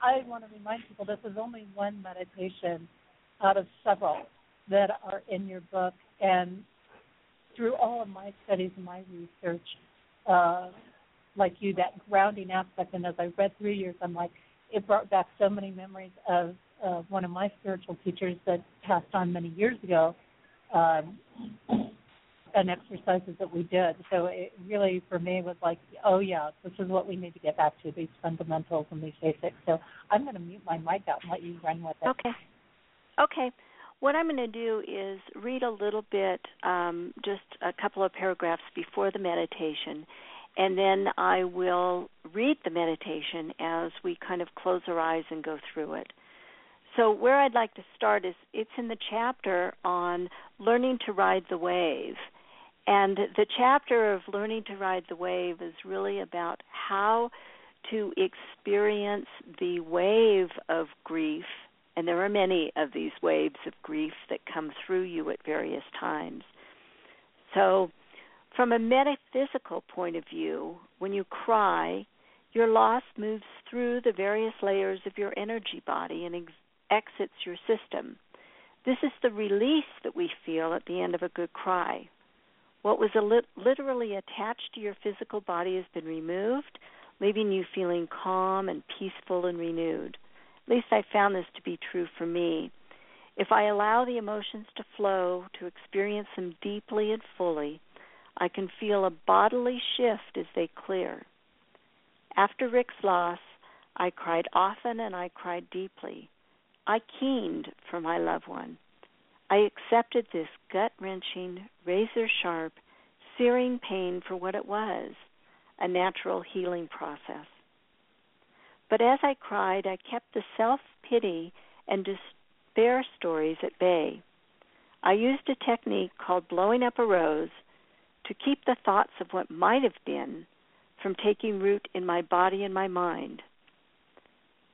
I want to remind people this is only one meditation out of several that are in your book. And through all of my studies and my research, like you, that grounding aspect, and as I read through yours, I'm like, it brought back so many memories of one of my spiritual teachers that passed on many years ago, and exercises that we did. So it really, for me, was like, oh, yeah, this is what we need to get back to, these fundamentals and these basics. So I'm going to mute my mic out and let you run with it. Okay. What I'm going to do is read a little bit, just a couple of paragraphs before the meditation, and then I will read the meditation as we kind of close our eyes and go through it. So where I'd like to start is it's in the chapter on learning to ride the wave. And the chapter of learning to ride the wave is really about how to experience the wave of grief. And there are many of these waves of grief that come through you at various times. So from a metaphysical point of view, when you cry, your loss moves through the various layers of your energy body and exits your system. This is the release that we feel at the end of a good cry. What was literally attached to your physical body has been removed, leaving you feeling calm and peaceful and renewed. At least I found this to be true for me. If I allow the emotions to flow, to experience them deeply and fully, I can feel a bodily shift as they clear. After Rick's loss, I cried often and I cried deeply. I keened for my loved one. I accepted this gut-wrenching, razor-sharp, searing pain for what it was, a natural healing process. But as I cried, I kept the self-pity and despair stories at bay. I used a technique called blowing up a rose to keep the thoughts of what might have been from taking root in my body and my mind.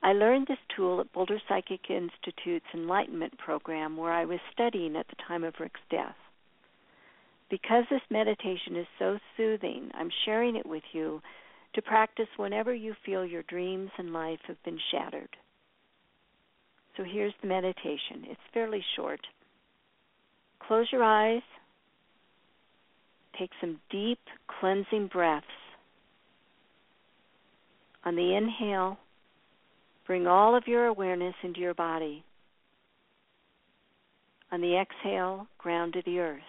I learned this tool at Boulder Psychic Institute's Enlightenment program where I was studying at the time of Rick's death. Because this meditation is so soothing, I'm sharing it with you to practice whenever you feel your dreams and life have been shattered. So here's the meditation. It's fairly short. Close your eyes. Take some deep cleansing breaths. On the inhale, bring all of your awareness into your body. On the exhale, ground to the earth.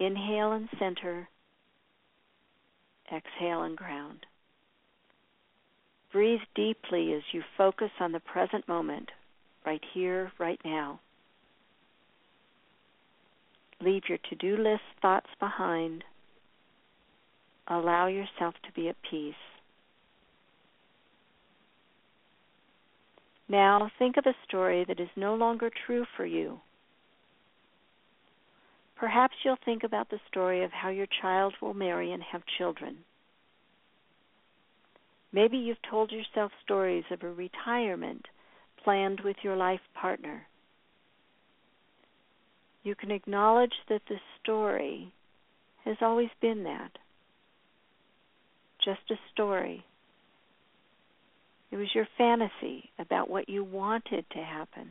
Inhale and center. Exhale and ground. Breathe deeply as you focus on the present moment, right here, right now. Leave your to-do list thoughts behind. Allow yourself to be at peace. Now think of a story that is no longer true for you. Perhaps you'll think about the story of how your child will marry and have children. Maybe you've told yourself stories of a retirement planned with your life partner. You can acknowledge that the story has always been that. Just a story. It was your fantasy about what you wanted to happen.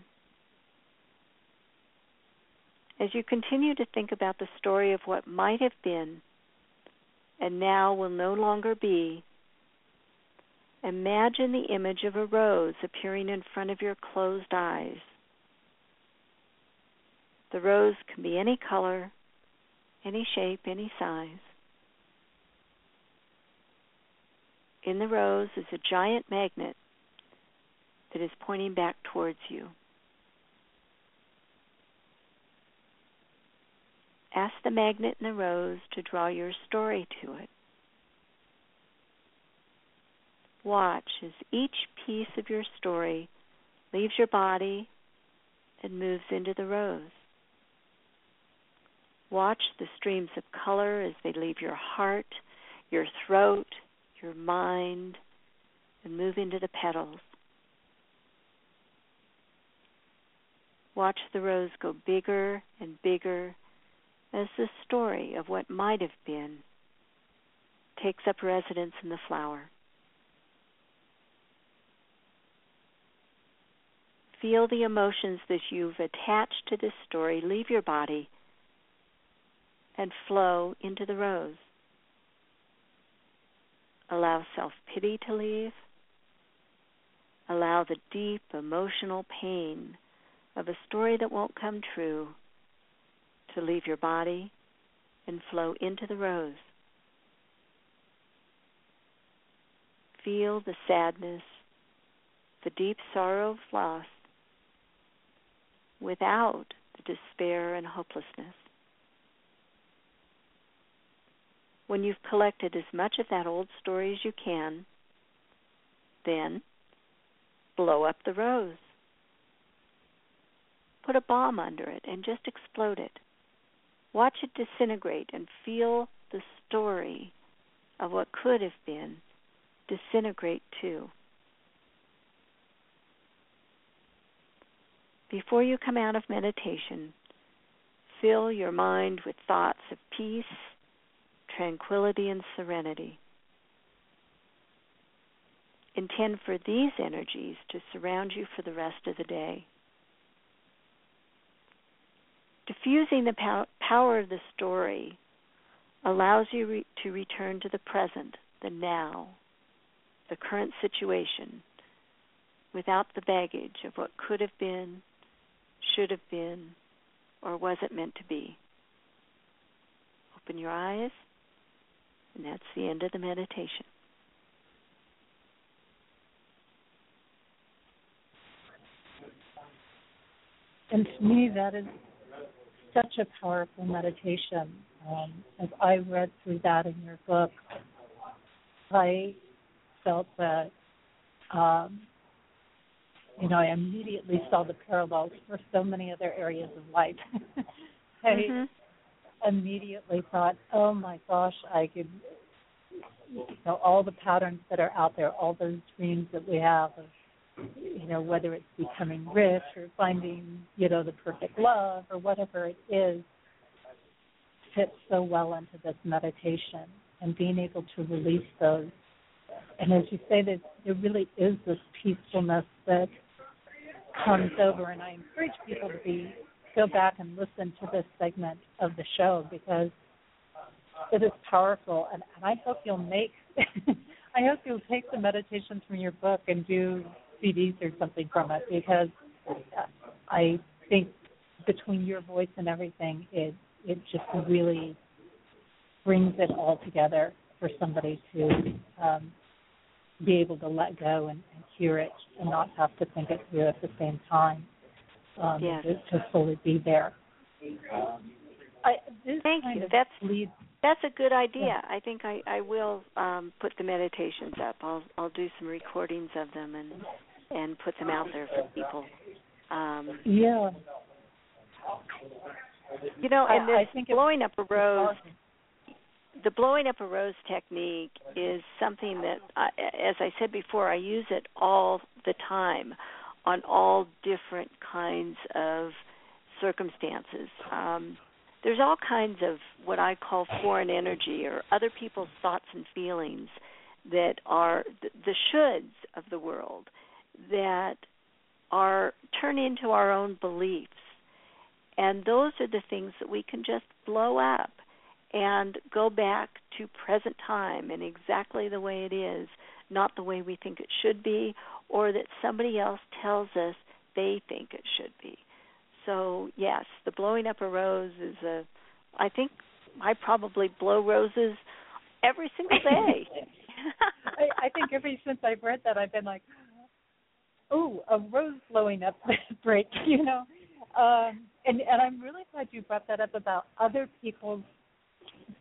As you continue to think about the story of what might have been and now will no longer be, Imagine the image of a rose appearing in front of your closed eyes. The rose can be any color, any shape, any size. In the rose is a giant magnet that is pointing back towards you. Ask the magnet in the rose to draw your story to it. Watch as each piece of your story leaves your body and moves into the rose. Watch the streams of color as they leave your heart, your throat, your mind, and move into the petals. Watch the rose go bigger and bigger as the story of what might have been takes up residence in the flower. Feel the emotions that you've attached to this story leave your body and flow into the rose. Allow self-pity to leave. Allow the deep emotional pain of a story that won't come true to leave your body and flow into the rose. Feel the sadness, the deep sorrow of loss, without the despair and hopelessness. When you've collected as much of that old story as you can, then blow up the rose. Put a bomb under it and just explode it. Watch it disintegrate and feel the story of what could have been disintegrate too. Before you come out of meditation, fill your mind with thoughts of peace, tranquility, and serenity. Intend for these energies to surround you for the rest of the day. Diffusing the power of the story allows you to return to the present, the now, the current situation, without the baggage of what could have been, should have been, or wasn't meant to be. Open your eyes, and that's the end of the meditation. And to me, that is such a powerful meditation. As I read through that in your book, I felt that I immediately saw the parallels for so many other areas of life. I immediately thought, oh my gosh, I could, all the patterns that are out there, all those dreams that we have of, whether it's becoming rich or finding, the perfect love or whatever it is, fits so well into this meditation and being able to release those. And as you say, there really is this peacefulness that comes over, and I encourage people to go back and listen to this segment of the show because it is powerful, and I hope you'll take the meditations from your book and do CDs or something from it, because I think between your voice and everything, it just really brings it all together for somebody to be able to let go and hear it and not have to think it through at the same time, to fully be there. Thank you. That's a good idea. Yeah. I think I will put the meditations up. I'll do some recordings of them and put them out there for people. And this blowing up a rose. The blowing up a rose technique is something that, as I said before, I use it all the time on all different kinds of circumstances. There's all kinds of what I call foreign energy or other people's thoughts and feelings that are the shoulds of the world that are turn into our own beliefs. And those are the things that we can just blow up and go back to present time and exactly the way it is, not the way we think it should be, or that somebody else tells us they think it should be. So, yes, the blowing up a rose is a, I think I probably blow roses every single day. I think ever since I've read that, I've been like, oh, a rose blowing up break, you know. And I'm really glad you brought that up about other people's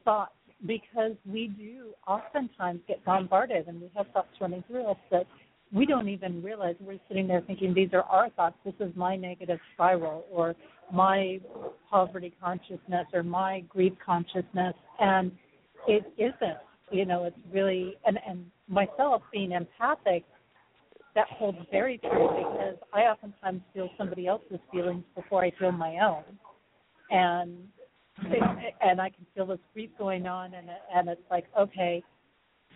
thoughts, because we do oftentimes get bombarded and we have thoughts running through us that we don't even realize. We're sitting there thinking, these are our thoughts. This is my negative spiral or my poverty consciousness or my grief consciousness. And it isn't, you know, it's really, and myself being empathic, that holds very true, because I oftentimes feel somebody else's feelings before I feel my own. And I can feel this grief going on, and it's like, okay,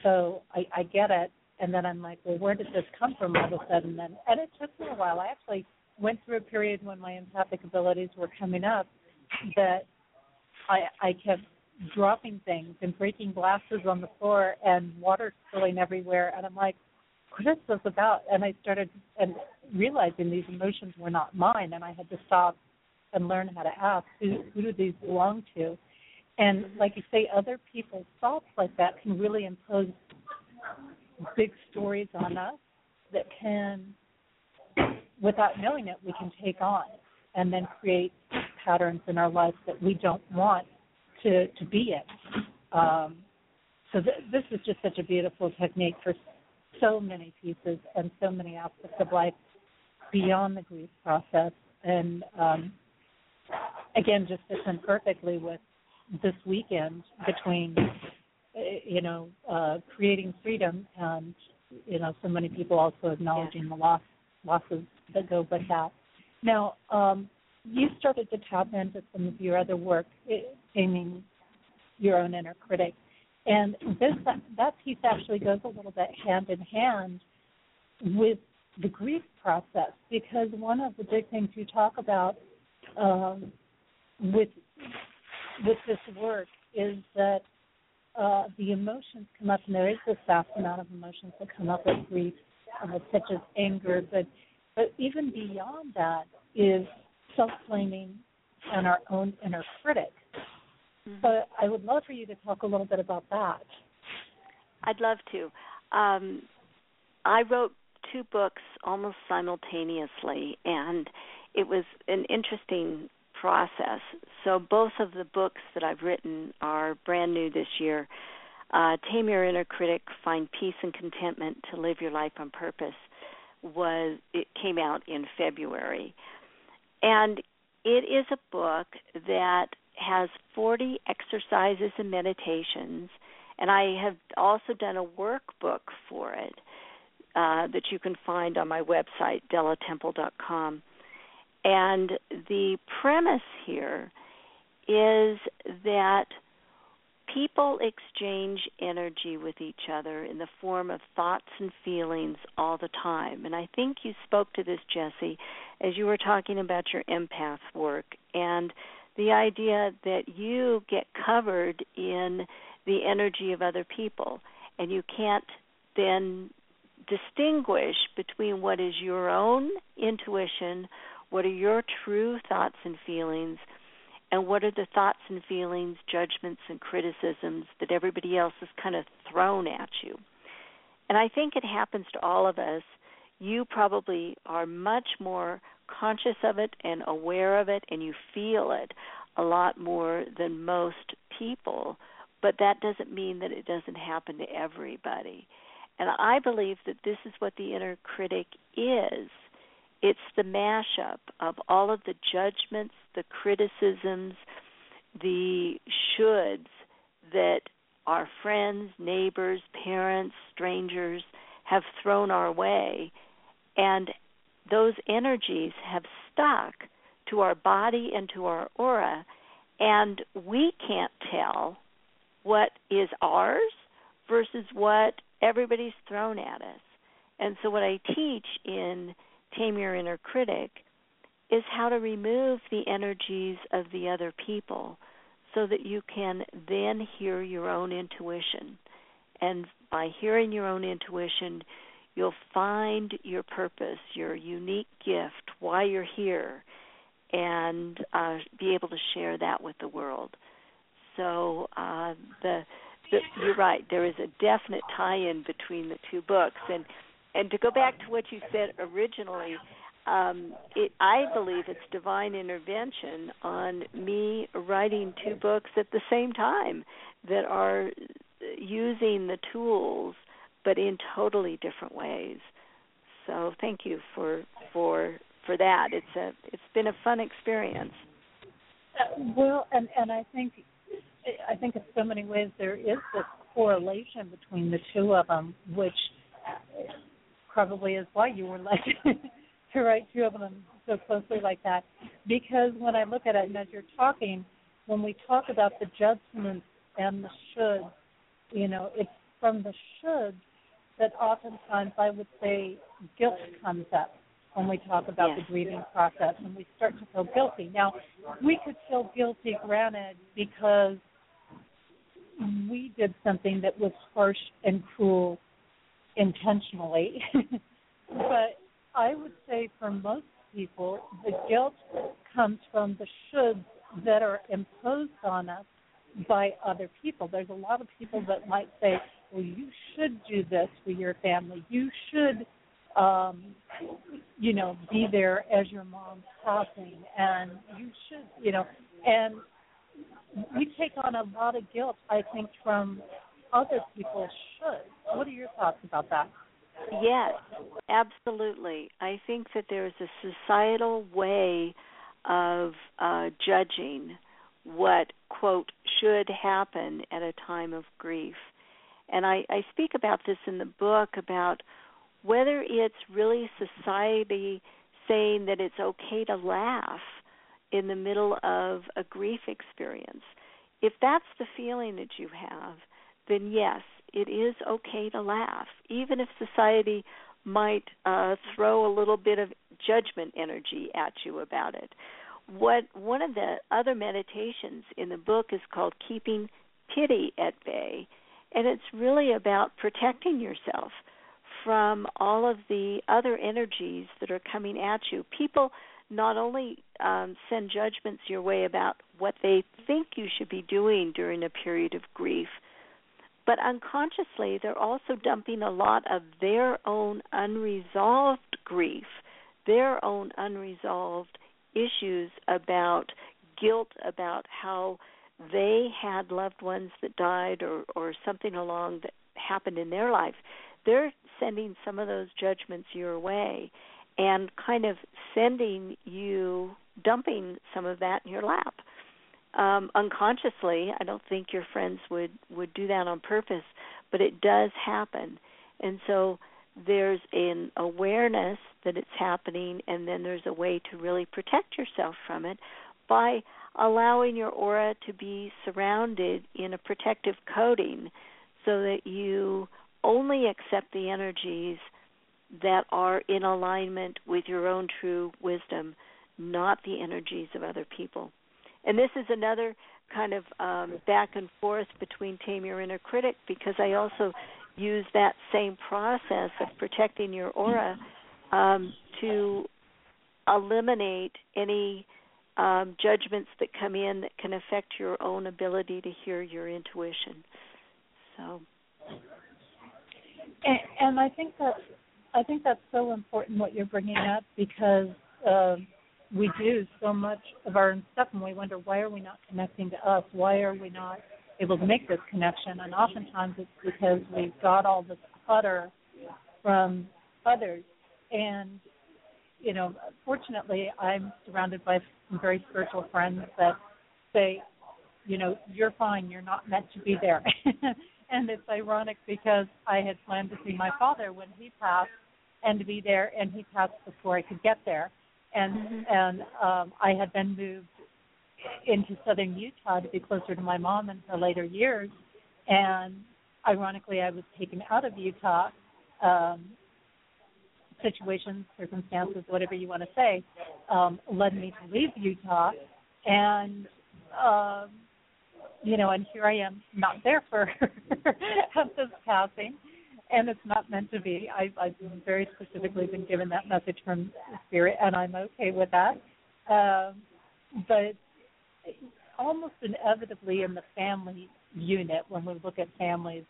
so I get it. And then I'm like, well, where did this come from all of a sudden? And it took me a while. I actually went through a period when my empathic abilities were coming up that I kept dropping things and breaking glasses on the floor and water spilling everywhere. And I'm like, what is this about? And I started and realizing these emotions were not mine, and I had to stop and learn how to ask, who do these belong to? And like you say, other people's thoughts like that can really impose big stories on us that can, without knowing it, we can take on and then create patterns in our life that we don't want to be in. So this is just such a beautiful technique for so many pieces and so many aspects of life beyond the grief process. And, again, just fits in perfectly with this weekend between, you know, creating freedom and, you know, so many people also acknowledging the losses that go with that. Now, you started to tap into some of your other work, Taming Your Own Inner Critic. And that piece actually goes a little bit hand in hand with the grief process, because one of the big things you talk about with this work is that the emotions come up, and there is this vast amount of emotions that come up with grief, such as anger, but even beyond that is self-blaming and our own inner critic. But I would love for you to talk a little bit about that. I'd love to. I wrote two books almost simultaneously, and it was an interesting process. So both of the books that I've written are brand new this year. Tame Your Inner Critic, Find Peace and Contentment to Live Your Life on Purpose, it came out in February. And it is a book that has 40 exercises and meditations, and I have also done a workbook for it that you can find on my website, dellatemple.com. And the premise here is that people exchange energy with each other in the form of thoughts and feelings all the time. And I think you spoke to this, Jesse, as you were talking about your empath work, and the idea that you get covered in the energy of other people, and you can't then distinguish between what is your own intuition, what are your true thoughts and feelings, and what are the thoughts and feelings, judgments and criticisms that everybody else has kind of thrown at you. And I think it happens to all of us. You probably are much more conscious of it and aware of it, and you feel it a lot more than most people, but that doesn't mean that it doesn't happen to everybody. And I believe that this is what the inner critic is. It's the mashup of all of the judgments, the criticisms, the shoulds that our friends, neighbors, parents, strangers have thrown our way, and those energies have stuck to our body and to our aura, and we can't tell what is ours versus what everybody's thrown at us. And so what I teach in Tame Your Inner Critic is how to remove the energies of the other people so that you can then hear your own intuition And by hearing your own intuition, you'll find your purpose, your unique gift, why you're here, and be able to share that with the world. So you're right. There is a definite tie-in between the two books. And to go back to what you said originally, I believe it's divine intervention on me writing two books at the same time that are using the tools but in totally different ways. So thank you for that. It's been a fun experience. Well, and I think in so many ways there is this correlation between the two of them, which probably is why you were like to write two of them so closely like that. Because when I look at it, and as you're talking, when we talk about the judgments and the shoulds, it's from the shoulds that oftentimes I would say guilt comes up when we talk about the grieving process, and we start to feel guilty. Now, we could feel guilty, granted, because we did something that was harsh and cruel intentionally. But I would say for most people, the guilt comes from the shoulds that are imposed on us by other people. There's a lot of people that might say, well, you should do this for your family. You should, be there as your mom's passing, and you should, and we take on a lot of guilt, I think, from other people's should. What are your thoughts about that? Yes, absolutely. I think that there is a societal way of judging what, quote, should happen at a time of grief. And I speak about this in the book, about whether it's really society saying that it's okay to laugh in the middle of a grief experience. If that's the feeling that you have, then yes, it is okay to laugh, even if society might throw a little bit of judgment energy at you about it. One of the other meditations in the book is called Keeping Pity at Bay, and it's really about protecting yourself from all of the other energies that are coming at you. People not only send judgments your way about what they think you should be doing during a period of grief, but unconsciously they're also dumping a lot of their own unresolved grief, their own unresolved issues about guilt about how they had loved ones that died or something along that happened in their life. They're sending some of those judgments your way and kind of sending you, dumping some of that in your lap. Unconsciously, I don't think your friends would do that on purpose, but it does happen. And so there's an awareness that it's happening, and then there's a way to really protect yourself from it by allowing your aura to be surrounded in a protective coating so that you only accept the energies that are in alignment with your own true wisdom, not the energies of other people. And this is another kind of back and forth between Tame Your Inner Critic, because I also use that same process of protecting your aura to eliminate any judgments that come in that can affect your own ability to hear your intuition. So, and I think that's so important what you're bringing up, because we do so much of our own stuff, and we wonder, why are we not connecting to us? Why are we not able to make this connection? And oftentimes it's because we've got all this clutter from others. And, fortunately, I'm surrounded by some very spiritual friends that say, you're fine, you're not meant to be there. And it's ironic, because I had planned to see my father when he passed and to be there, and he passed before I could get there. And I had been moved into southern Utah to be closer to my mom in her later years, and ironically I was taken out of Utah, situations, circumstances, whatever you want to say, led me to leave Utah, and you know, and here I am not there for this passing, and it's not meant to be. I've very specifically been given that message from Spirit, and I'm okay with that. But almost inevitably in the family unit, when we look at families,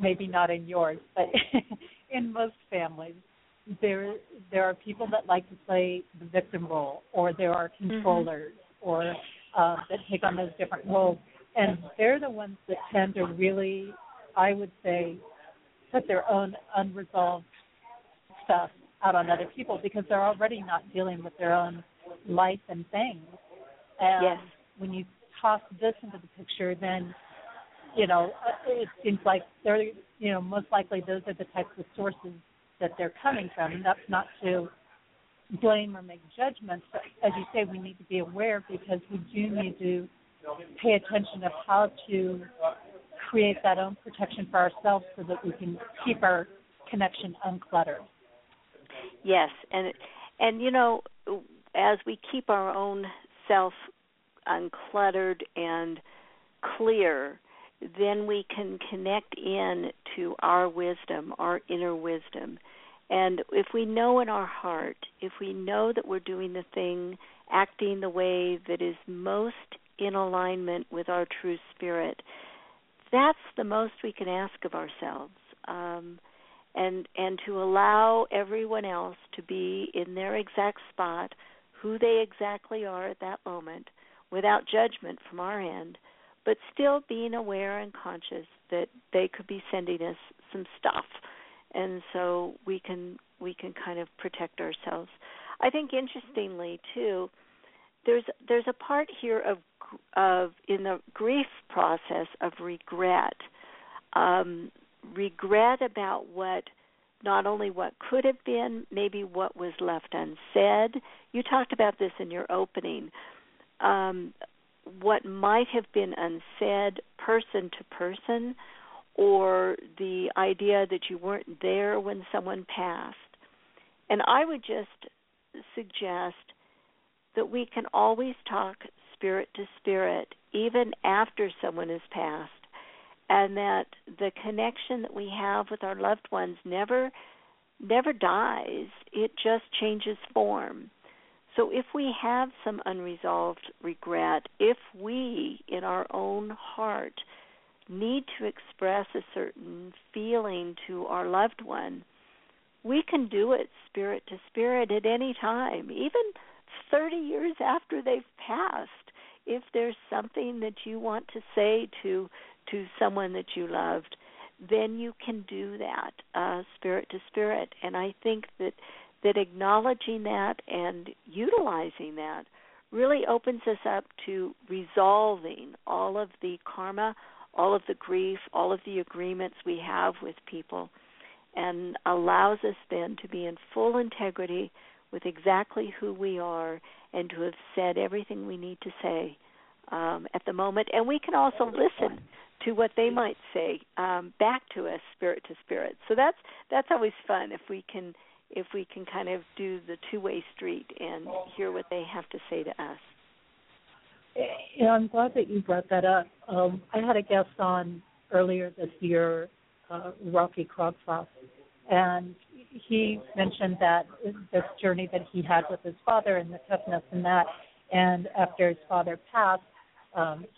maybe not in yours, but in most families, there are people that like to play the victim role, or there are controllers, or that take on those different roles. And they're the ones that tend to really, I would say, put their own unresolved stuff out on other people because they're already not dealing with their own life and things. And yes. When you toss this into the picture, then, you know, it seems like they're, you know, most likely those are the types of sources that they're coming from. And that's not to blame or make judgments, but as you say, we need to be aware because we do need to pay attention of how to create that own protection for ourselves so that we can keep our connection uncluttered. Yes, and you know, as we keep our own self uncluttered and clear, then we can connect in to our wisdom, our inner wisdom. And if we know in our heart, if we know that we're doing the thing, acting the way that is most in alignment with our true spirit, that's the most we can ask of ourselves. And to allow everyone else to be in their exact spot, who they exactly are at that moment, without judgment from our end, but still being aware and conscious that they could be sending us some stuff, and so we can kind of protect ourselves. I think interestingly too, there's a part here of in the grief process of regret, regret about what not only what could have been, maybe what was left unsaid. You talked about this in your opening. What might have been unsaid person to person, or the idea that you weren't there when someone passed. And I would just suggest that we can always talk spirit to spirit, even after someone has passed, and that the connection that we have with our loved ones never dies. It just changes form. So if we have some unresolved regret, if we, in our own heart, need to express a certain feeling to our loved one, we can do it spirit to spirit at any time, even 30 years after they've passed. If there's something that you want to say to someone that you loved, then you can do that spirit to spirit. And I think that acknowledging that and utilizing that really opens us up to resolving all of the karma, all of the grief, all of the agreements we have with people, and allows us then to be in full integrity with exactly who we are and to have said everything we need to say at the moment. And we can also listen to what they might say back to us spirit to spirit. So that's always fun if we can kind of do the two-way street and hear what they have to say to us. You know, I'm glad that you brought that up. I had a guest on earlier this year, Rocky Krogfoss, and he mentioned that this journey that he had with his father and the toughness and that, and after his father passed,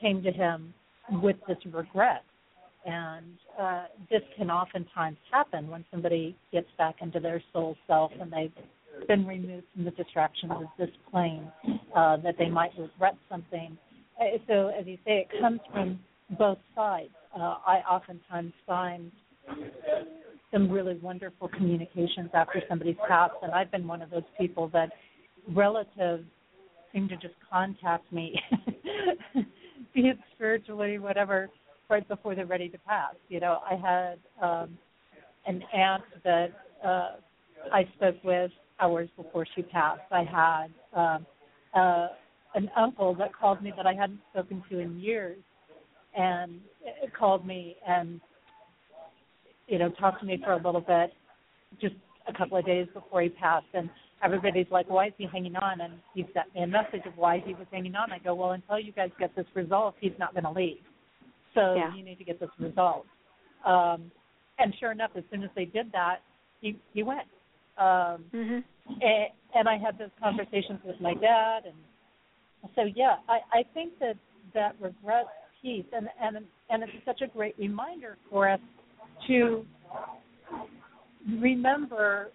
came to him with this regret. And this can oftentimes happen when somebody gets back into their soul self and they've been removed from the distractions of this plane, that they might regret something. So, as you say, it comes from both sides. I oftentimes find some really wonderful communications after somebody's passed, and I've been one of those people that relatives seem to just contact me, be it spiritually, whatever, right before they're ready to pass. You know, I had an aunt that I spoke with hours before she passed. I had an uncle that called me that I hadn't spoken to in years, and called me and, you know, talked to me for a little bit, just a couple of days before he passed, and everybody's like, why is he hanging on? And he sent me a message of why he was hanging on. I go, well, until you guys get this resolved, he's not going to leave. So yeah. You need to get this resolved. And sure enough, as soon as they did that, he went. And I had those conversations with my dad. And so, yeah, I think that regret piece, and it's such a great reminder for us to remember,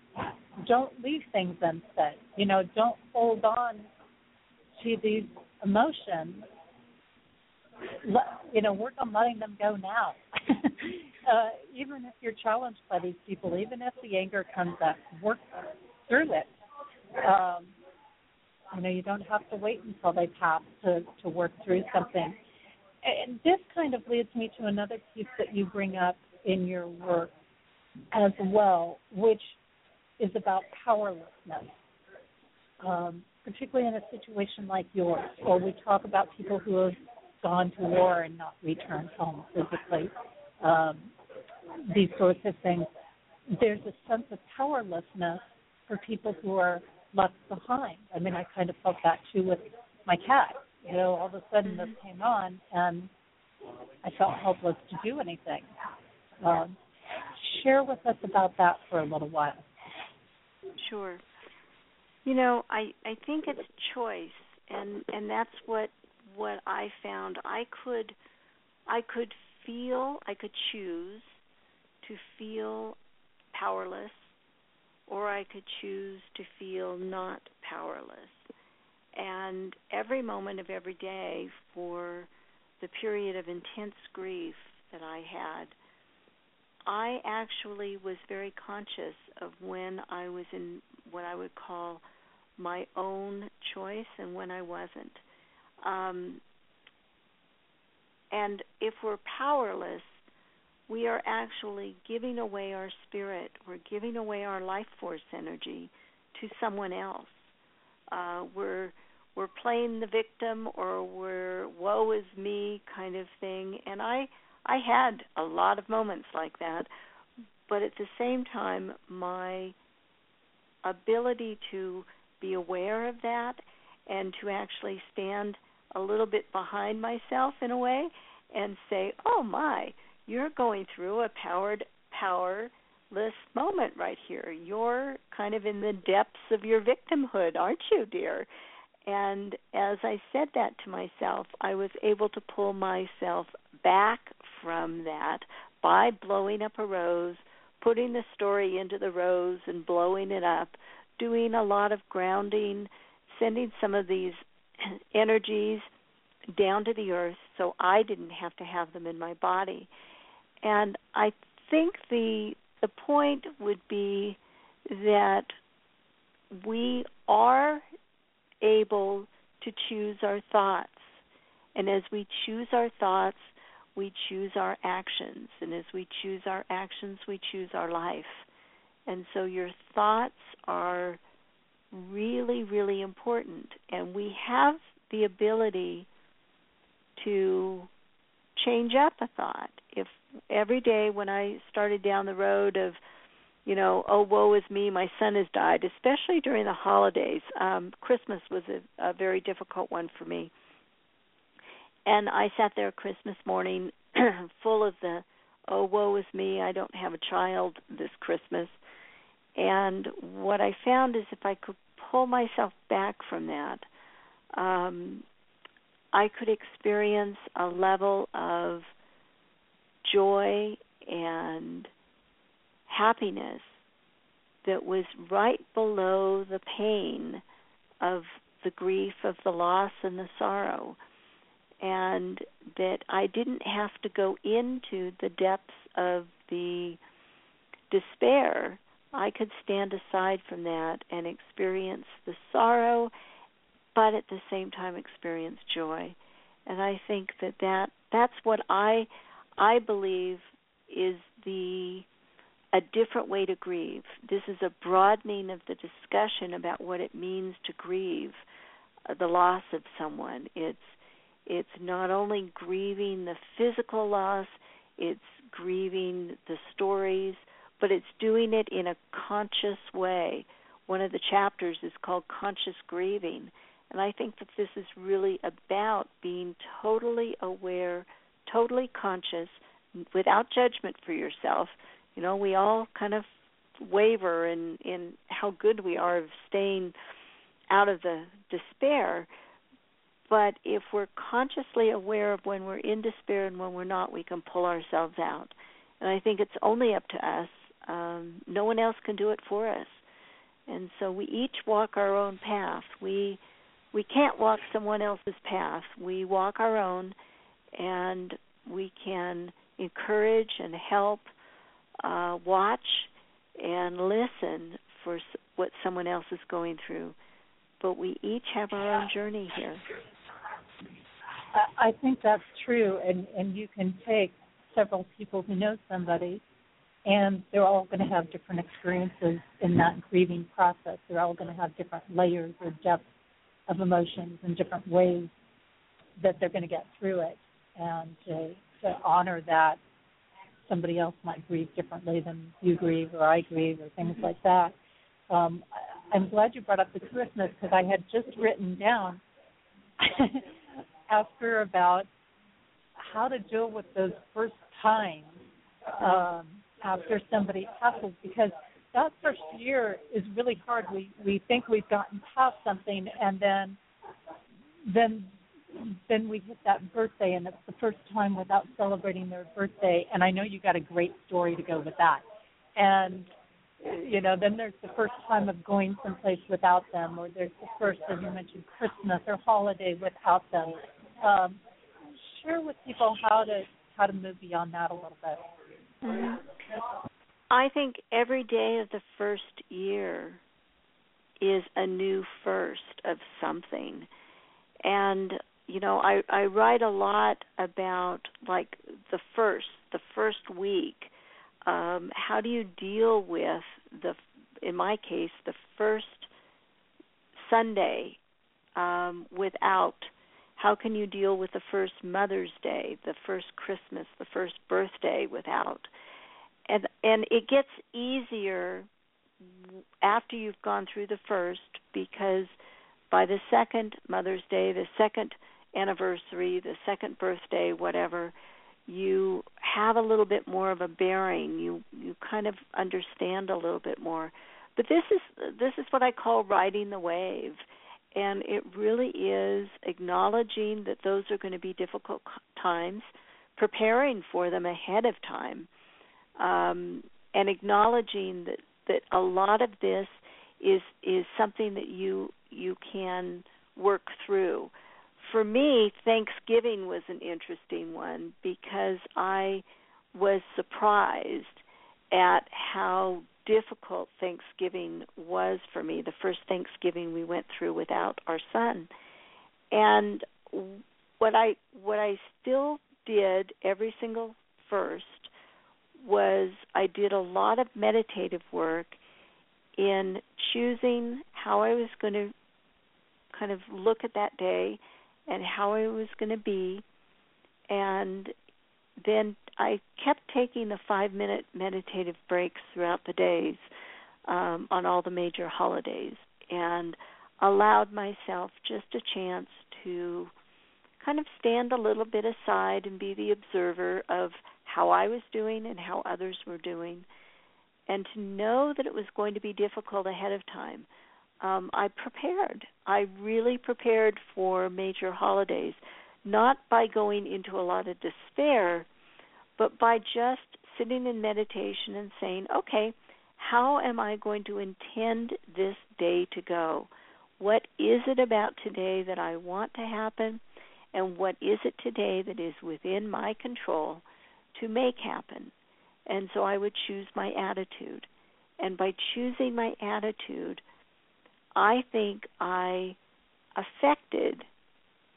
don't leave things unsaid. You know, don't hold on to these emotions. You know, work on letting them go now. Even if you're challenged by these people, even if the anger comes up, work through it. You know, you don't have to wait until they pass to work through something. And this kind of leads me to another piece that you bring up in your work as well, which is about powerlessness, particularly in a situation like yours, where we talk about people who have gone to war and not returned home physically, these sorts of things. There's a sense of powerlessness for people who are left behind. I mean, I kind of felt that too with my cat. You know, all of a sudden this came on, and I felt helpless to do anything. Share with us about that for a little while. Sure. You know, I think it's choice, and that's what I found. I could feel, I could choose to feel powerless, or I could choose to feel not powerless. And every moment of every day for the period of intense grief that I had, I actually was very conscious of when I was in what I would call my own choice and when I wasn't. And if we're powerless, we are actually giving away our spirit. We're giving away our life force energy to someone else. We're playing the victim, or we're woe is me kind of thing. And I had a lot of moments like that, but at the same time, my ability to be aware of that and to actually stand a little bit behind myself in a way and say, oh my, you're going through a powerless moment right here. You're kind of in the depths of your victimhood, aren't you, dear? And as I said that to myself, I was able to pull myself back from that by blowing up a rose, putting the story into the rose and blowing it up, doing a lot of grounding, sending some of these energies down to the earth so I didn't have to have them in my body. And I think the point would be that we are able to choose our thoughts. And as we choose our thoughts, we choose our actions. And as we choose our actions, we choose our life. And so your thoughts are really, really important. And we have the ability to change up a thought. If every day when I started down the road of, you know, oh, woe is me, my son has died, especially during the holidays. Christmas was a very difficult one for me. And I sat there Christmas morning full of the, oh, woe is me, I don't have a child this Christmas. And what I found is if I could pull myself back from that, I could experience a level of joy and happiness that was right below the pain of the grief, of the loss and the sorrow, and that I didn't have to go into the depths of the despair. I could stand aside from that and experience the sorrow, but at the same time experience joy. And I think that's what I believe is a different way to grieve. This is a broadening of the discussion about what it means to grieve the loss of someone. It's not only grieving the physical loss, it's grieving the stories, but it's doing it in a conscious way. One of the chapters is called Conscious Grieving, and I think that this is really about being totally aware, totally conscious, without judgment for yourself. You know, we all kind of waver in how good we are of staying out of the despair, but if we're consciously aware of when we're in despair and when we're not, we can pull ourselves out. And I think it's only up to us. No one else can do it for us. And so we each walk our own path. We can't walk someone else's path. We walk our own, and we can encourage and help, watch and listen for what someone else is going through. But we each have our own journey here. I think that's true, and you can take several people who know somebody, and they're all going to have different experiences in that grieving process. They're all going to have different layers or depths of emotions and different ways that they're going to get through it. And to honor that somebody else might grieve differently than you grieve or I grieve or things like that. I'm glad you brought up the Christmas, because I had just written down ask her about how to deal with those first times after somebody passes, because that first year is really hard. We think we've gotten past something, and then we hit that birthday, and it's the first time without celebrating their birthday. And I know you got a great story to go with that. And, you know, then there's the first time of going someplace without them, or there's the first, as you mentioned, Christmas or holiday without them. Share with people how to move beyond that a little bit. I think every day of the first year is a new first of something. And, you know, I write a lot about, like, the first week. How do you deal with, in my case, the first Sunday without? How can you deal with the first Mother's Day, the first Christmas, the first birthday without? And it gets easier after you've gone through the first, because by the second Mother's Day, the second anniversary, the second birthday, whatever, you have a little bit more of a bearing. You kind of understand a little bit more. But this is what I call riding the wave, and it really is acknowledging that those are going to be difficult times, preparing for them ahead of time, and acknowledging that a lot of this is something that you can work through. For me, Thanksgiving was an interesting one, because I was surprised at how difficult Thanksgiving was for me. The first Thanksgiving we went through without our son. And what I still did every single first was I did a lot of meditative work in choosing how I was going to kind of look at that day and how I was going to be. And then I kept taking the 5-minute meditative breaks throughout the days on all the major holidays, and allowed myself just a chance to kind of stand a little bit aside and be the observer of how I was doing and how others were doing, and to know that it was going to be difficult ahead of time. I prepared. I really prepared for major holidays, not by going into a lot of despair, but by just sitting in meditation and saying, okay, how am I going to intend this day to go? What is it about today that I want to happen, and what is it today that is within my control to make happen? And so I would choose my attitude. And by choosing my attitude, I think I affected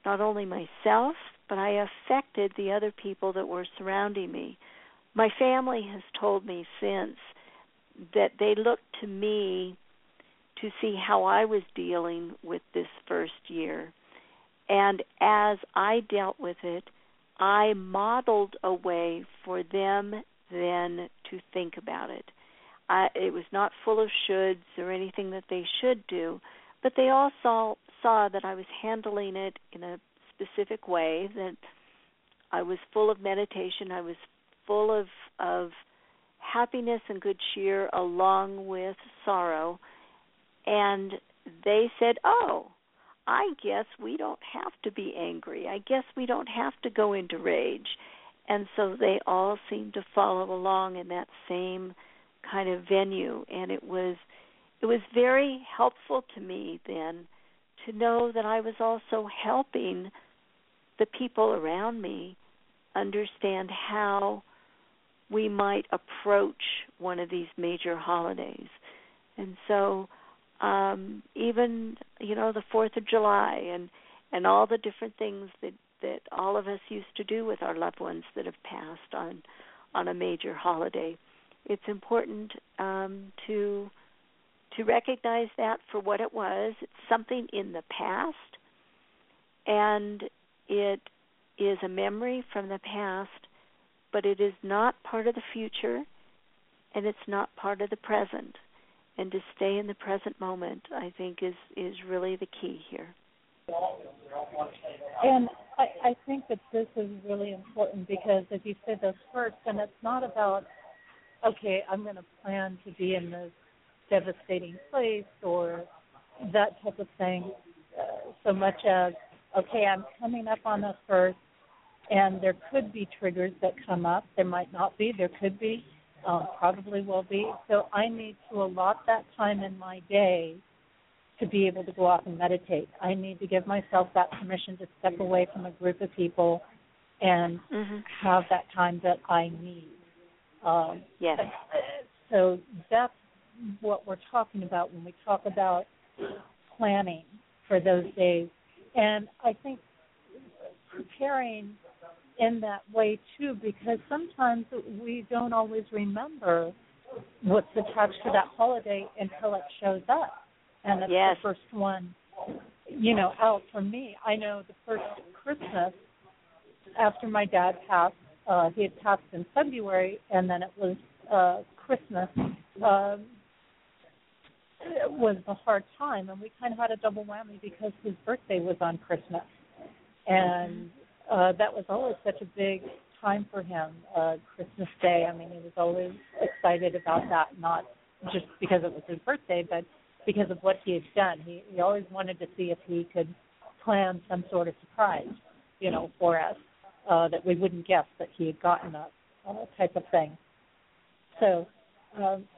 not only myself, but I affected the other people that were surrounding me. My family has told me since that they looked to me to see how I was dealing with this first year. And as I dealt with it, I modeled a way for them then to think about it. It was not full of shoulds or anything that they should do, but they all saw that I was handling it in a specific way, that I was full of meditation, I was full of happiness and good cheer along with sorrow, and they said, oh, I guess we don't have to be angry. I guess we don't have to go into rage. And so they all seemed to follow along in that same kind of venue, and it was very helpful to me then to know that I was also helping the people around me understand how we might approach one of these major holidays. And so even, you know, the 4th of July and all the different things that all of us used to do with our loved ones that have passed on a major holiday. It's important to recognize that for what it was. It's something in the past, and it is a memory from the past, but it is not part of the future, and it's not part of the present. And to stay in the present moment, I think, is really the key here. And I think that this is really important because, as you said, those first, and it's not about, okay, I'm going to plan to be in this devastating place or that type of thing, so much as, okay, I'm coming up on the first, and there could be triggers that come up. There might not be. There could be. Probably will be. So I need to allot that time in my day to be able to go off and meditate. I need to give myself that permission to step away from a group of people and have that time that I need. Yes. So that's what we're talking about when we talk about planning for those days. And I think preparing in that way, too, because sometimes we don't always remember what's attached to that holiday until it shows up. And that's the first one, you know, out for me. I know the first Christmas after my dad passed, he had passed in February, and then it was Christmas. It was a hard time, and we kind of had a double whammy because his birthday was on Christmas. And that was always such a big time for him, Christmas Day. I mean, he was always excited about that, not just because it was his birthday, but because of what he had done. He always wanted to see if he could plan some sort of surprise, you know, for us, that we wouldn't guess that he had gotten us, type of thing. So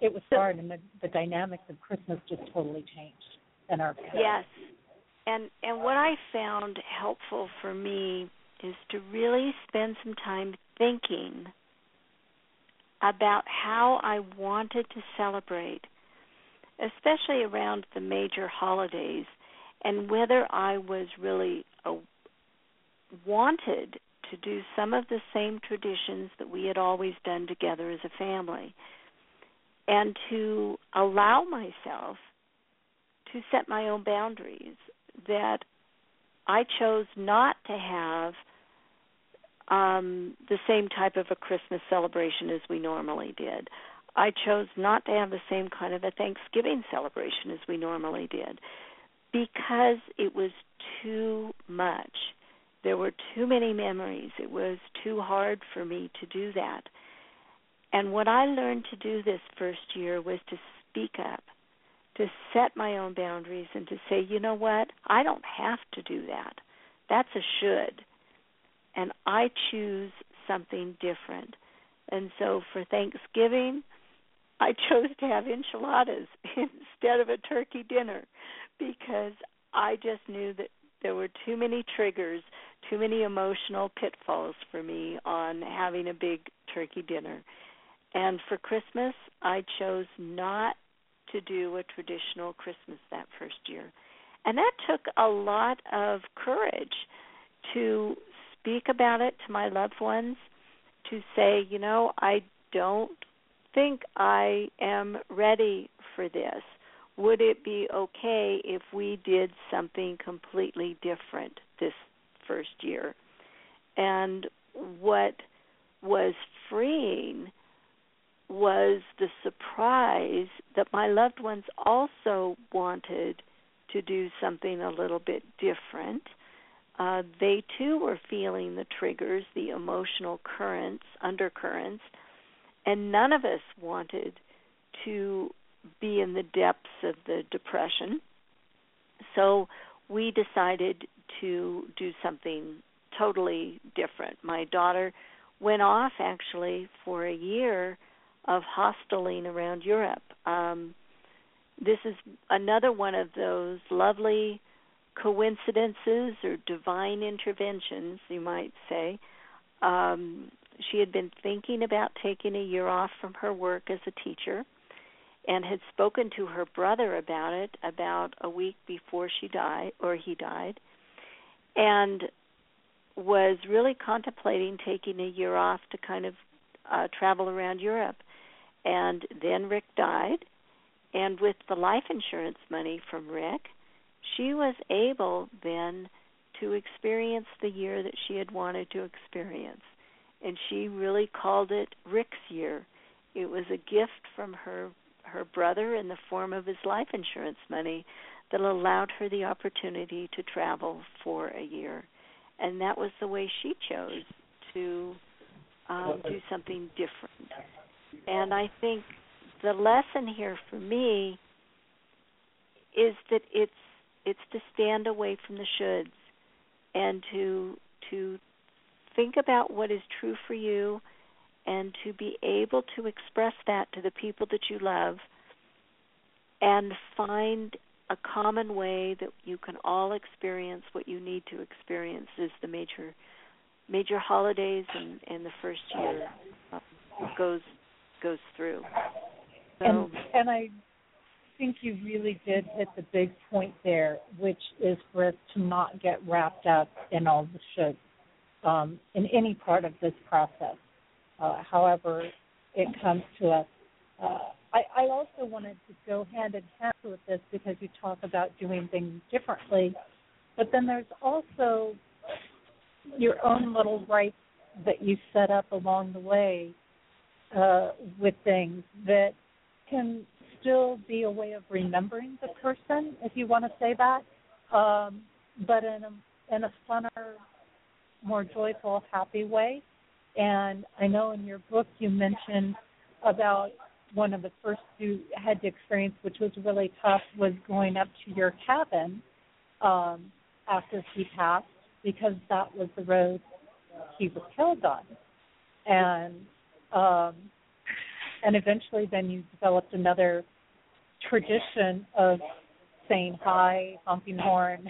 it was hard, and the dynamics of Christmas just totally changed in our family. Yes, and what I found helpful for me is to really spend some time thinking about how I wanted to celebrate, especially around the major holidays, and whether I was really wanted to do some of the same traditions that we had always done together as a family, and to allow myself to set my own boundaries, that I chose not to have the same type of a Christmas celebration as we normally did. I chose not to have the same kind of a Thanksgiving celebration as we normally did because it was too much. There were too many memories. It was too hard for me to do that. And what I learned to do this first year was to speak up, to set my own boundaries and to say, you know what, I don't have to do that. That's a should. And I choose something different. And so for Thanksgiving, I chose to have enchiladas instead of a turkey dinner because I just knew that there were too many triggers, too many emotional pitfalls for me on having a big turkey dinner. And for Christmas, I chose not to do a traditional Christmas that first year. And that took a lot of courage to speak about it to my loved ones, to say, you know, I don't think I am ready for this. Would it be okay if we did something completely different this first year? And what was freeing was the surprise that my loved ones also wanted to do something a little bit different. They too were feeling the triggers, the emotional currents, undercurrents, and none of us wanted to be in the depths of the depression. So we decided to do something totally different. My daughter went off, actually, for a year of hosteling around Europe. This is another one of those lovely coincidences or divine interventions, you might say. She had been thinking about taking a year off from her work as a teacher and had spoken to her brother about it about a week before she died, or he died, and was really contemplating taking a year off to kind of travel around Europe. And then Rick died, and with the life insurance money from Rick, she was able then to experience the year that she had wanted to experience. And she really called it Rick's year. It was a gift from her brother in the form of his life insurance money that allowed her the opportunity to travel for a year. And that was the way she chose to do something different. And I think the lesson here for me is that it's to stand away from the shoulds and to think about what is true for you and to be able to express that to the people that you love and find a common way that you can all experience what you need to experience is the major holidays and the first year goes through. So, and I think you really did hit the big point there, which is for us to not get wrapped up in all the shoulds. In any part of this process, however it comes to us. I also wanted to go hand in hand with this because you talk about doing things differently, but then there's also your own little rights that you set up along the way with things that can still be a way of remembering the person, if you want to say that, but in a funner, more joyful, happy way. And I know in your book you mentioned about one of the first you had to experience, which was really tough, was going up to your cabin after he passed, because that was the road he was killed on. And eventually then you developed another tradition of saying hi, honking horn,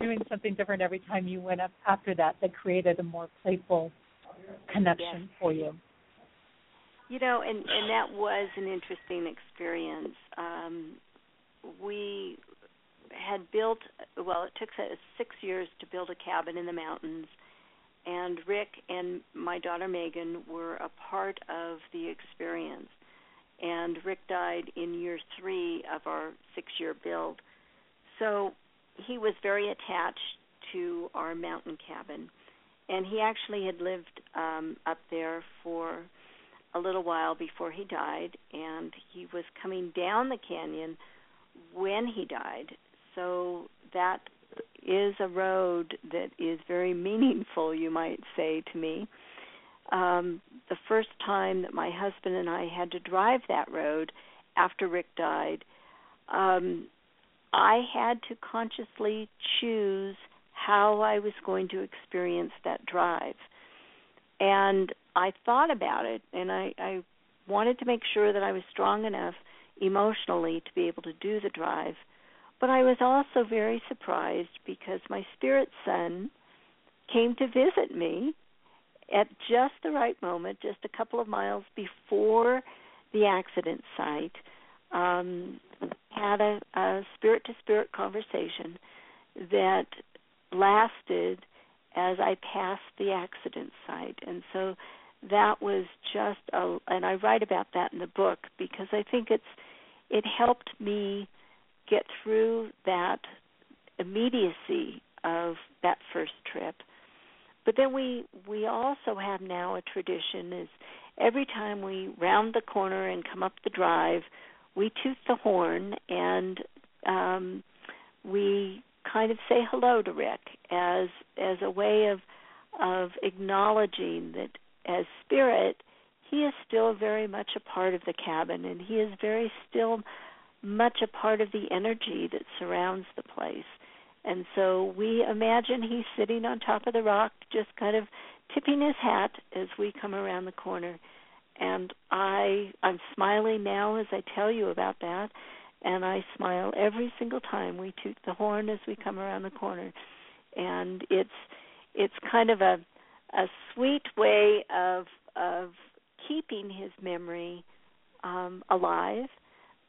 doing something different every time you went up after that, that created a more playful connection for you. You know, and that was an interesting experience. We had built, well, it took us 6 years to build a cabin in the mountains, and Rick and my daughter Megan were a part of the experience. And Rick died in year 3 of our 6-year build. So he was very attached to our mountain cabin. And he actually had lived up there for a little while before he died, and he was coming down the canyon when he died. So that is a road that is very meaningful, you might say, to me. The first time that my husband and I had to drive that road after Rick died, I had to consciously choose how I was going to experience that drive. And I thought about it, and I wanted to make sure that I was strong enough emotionally to be able to do the drive. But I was also very surprised because my spirit son came to visit me at just the right moment, just a couple of miles before the accident site, had a spirit-to-spirit conversation that lasted as I passed the accident site. And so that was just, and I write about that in the book because I think it helped me get through that immediacy of that first trip. But then we also have now a tradition, every time we round the corner and come up the drive, we toot the horn and we kind of say hello to Rick as a way of acknowledging that as spirit, he is still very much a part of the cabin, and he is very still much a part of the energy that surrounds the place. And so we imagine he's sitting on top of the rock, just kind of tipping his hat as we come around the corner. And I'm smiling now as I tell you about that, and I smile every single time we toot the horn as we come around the corner. And it's kind of a sweet way of keeping his memory alive,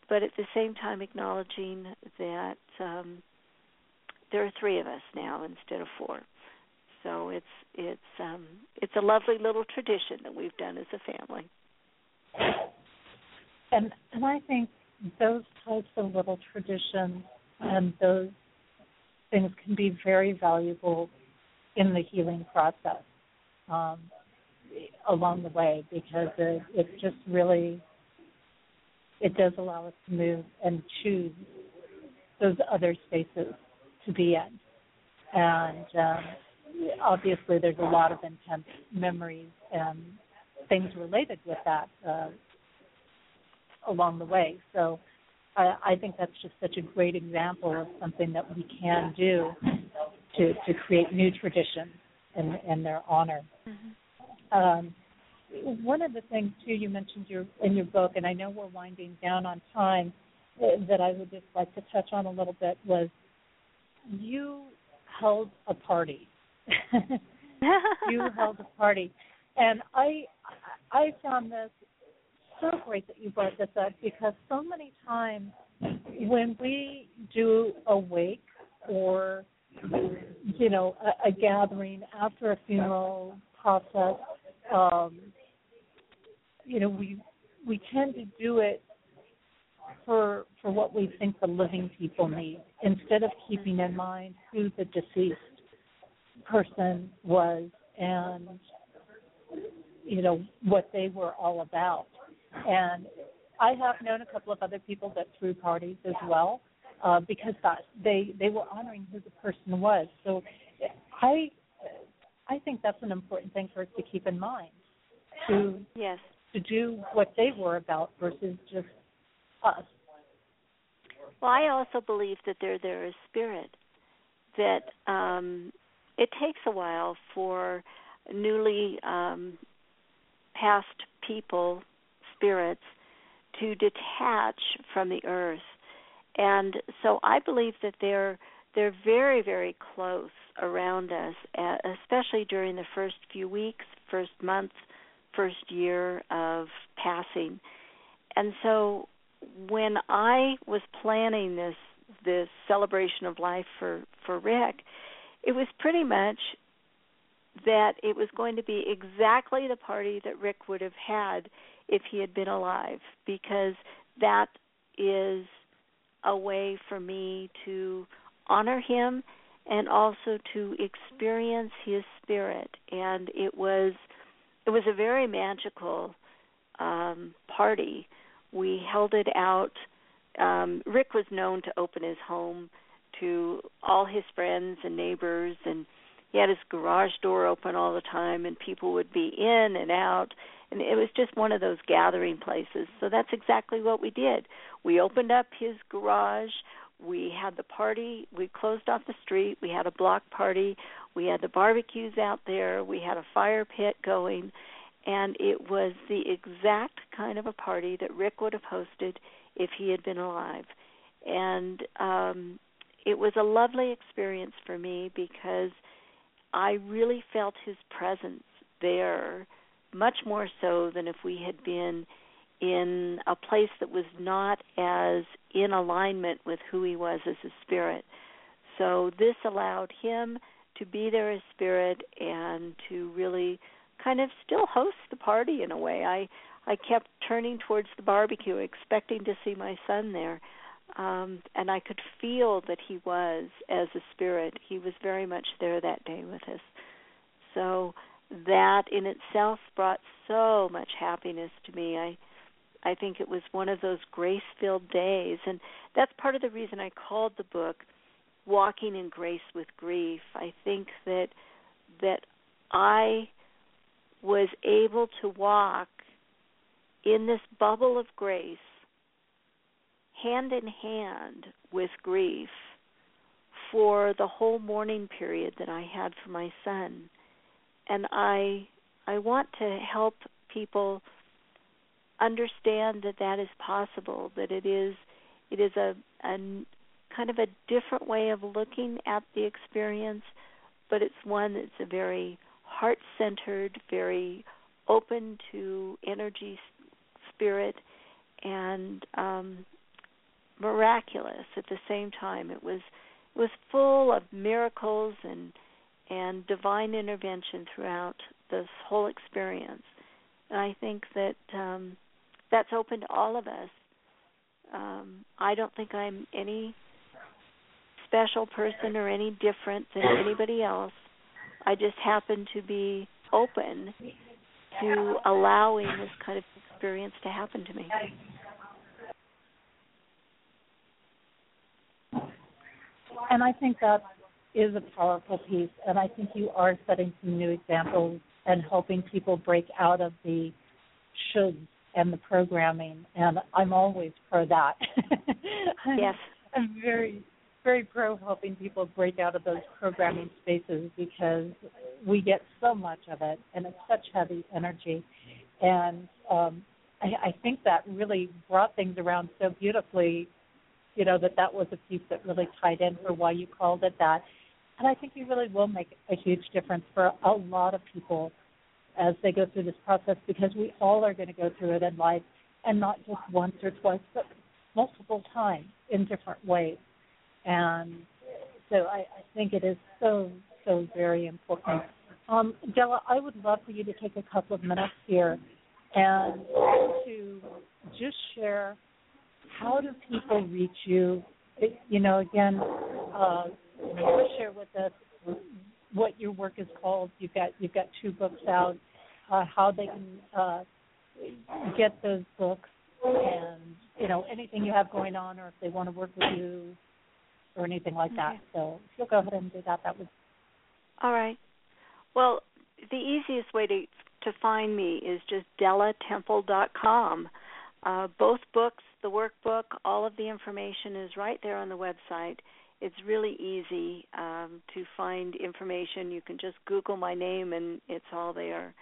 but at the same time acknowledging that there are three of us now instead of four. So it's a lovely little tradition that we've done as a family. And I think those types of little traditions and those things can be very valuable in the healing process along the way, because it just really, it does allow us to move and choose those other spaces to be in. And obviously there's a lot of intense memories and things related with that along the way. So I think that's just such a great example of something that we can do to create new traditions in their honor. Mm-hmm. One of the things, too, you mentioned in your book, and I know we're winding down on time, that I would just like to touch on a little bit was you held a party. You held a party. And I found this so great that you brought this up, because so many times when we do a wake or, you know, a gathering after a funeral process, you know, we tend to do it for what we think the living people need, instead of keeping in mind who the deceased person was and, you know, what they were all about. And I have known a couple of other people that threw parties as well, because they were honoring who the person was. So I think that's an important thing for us to keep in mind, to do what they were about versus just us. Well, I also believe that they're there as spirit, that it takes a while for newly passed people, spirits, to detach from the earth. And so I believe that they're very, very close around us, especially during the first few weeks, first month, first year of passing. And so when I was planning this celebration of life for Rick, it was pretty much that it was going to be exactly the party that Rick would have had if he had been alive, because that is a way for me to honor him and also to experience his spirit. And it was a very magical party. We held it out. Rick was known to open his home to all his friends and neighbors, and he had his garage door open all the time, and people would be in and out. And it was just one of those gathering places. So that's exactly what we did. We opened up his garage. We had the party. We closed off the street. We had a block party. We had the barbecues out there. We had a fire pit going. And it was the exact kind of a party that Rick would have hosted if he had been alive. And it was a lovely experience for me, because I really felt his presence there, much more so than if we had been in a place that was not as in alignment with who he was as a spirit. So this allowed him to be there as spirit and to really kind of still host the party in a way. I kept turning towards the barbecue, expecting to see my son there, and I could feel that he was, as a spirit, he was very much there that day with us. So that in itself brought so much happiness to me. I think it was one of those grace-filled days, and that's part of the reason I called the book Walking in Grace with Grief. I think that I was able to walk in this bubble of grace, hand in hand with grief, for the whole mourning period that I had for my son. And I want to help people understand that is possible, that it is a kind of a different way of looking at the experience, but it's one that's a very heart-centered, very open to energy, spirit, and miraculous at the same time. It was full of miracles and divine intervention throughout this whole experience. And I think that that's open to all of us. I don't think I'm any special person or any different than anybody else. I just happen to be open to allowing this kind of experience to happen to me. And I think that is a powerful piece, and I think you are setting some new examples and helping people break out of the shoulds and the programming, and I'm always pro that. Yes. I'm very, very pro helping people break out of those programming spaces, because we get so much of it, and it's such heavy energy. And I think that really brought things around so beautifully, you know, that was a piece that really tied in for why you called it that. And I think you really will make a huge difference for a lot of people as they go through this process, because we all are going to go through it in life, and not just once or twice, but multiple times in different ways. And so I think it is so, so very important. Della, I would love for you to take a couple of minutes here and to just share, how do people reach you? Share with us what your work is called. You've got two books out. How they can get those books, and anything you have going on, or if they want to work with you, or anything like that. So if you'll go ahead and do that, that would. All right. Well, the easiest way to find me is just DellaTemple.com. Both books, the workbook, all of the information is right there on the website. It's really easy to find information. You can just Google my name, and it's all there.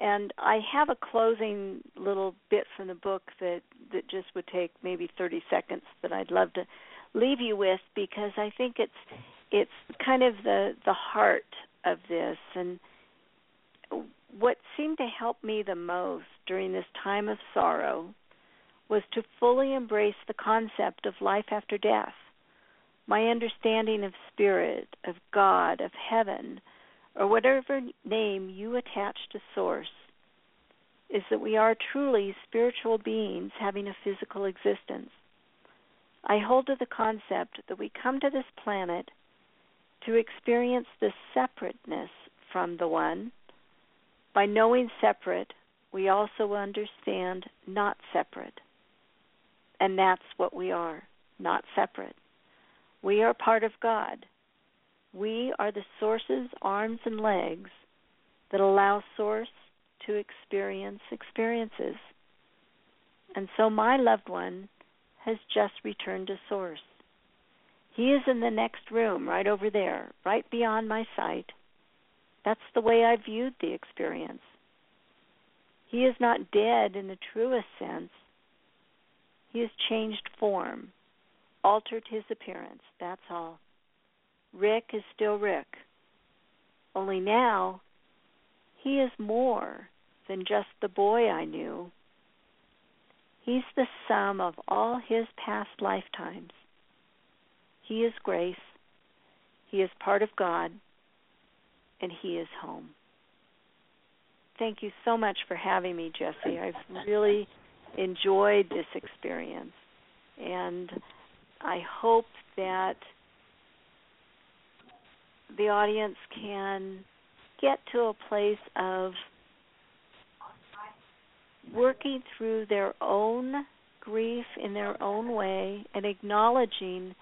And I have a closing little bit from the book that just would take maybe 30 seconds that I'd love to leave you with, because I think it's kind of the heart of this. And what seemed to help me the most during this time of sorrow was to fully embrace the concept of life after death. My understanding of spirit, of God, of heaven, or whatever name you attach to source, is that we are truly spiritual beings having a physical existence. I hold to the concept that we come to this planet to experience this separateness from the One. By knowing separate, we also understand not separate. And that's what we are, not separate. We are part of God. We are the source's arms and legs that allow source to experience experiences. And so my loved one has just returned to source. He is in the next room, right over there, right beyond my sight. That's the way I viewed the experience. He is not dead in the truest sense. He has changed form, altered his appearance, that's all. Rick is still Rick, only now he is more than just the boy I knew. He's the sum of all his past lifetimes. He is grace, he is part of God, and he is home. Thank you so much for having me, Jesse. I've really enjoyed this experience, and I hope that the audience can get to a place of working through their own grief in their own way and acknowledging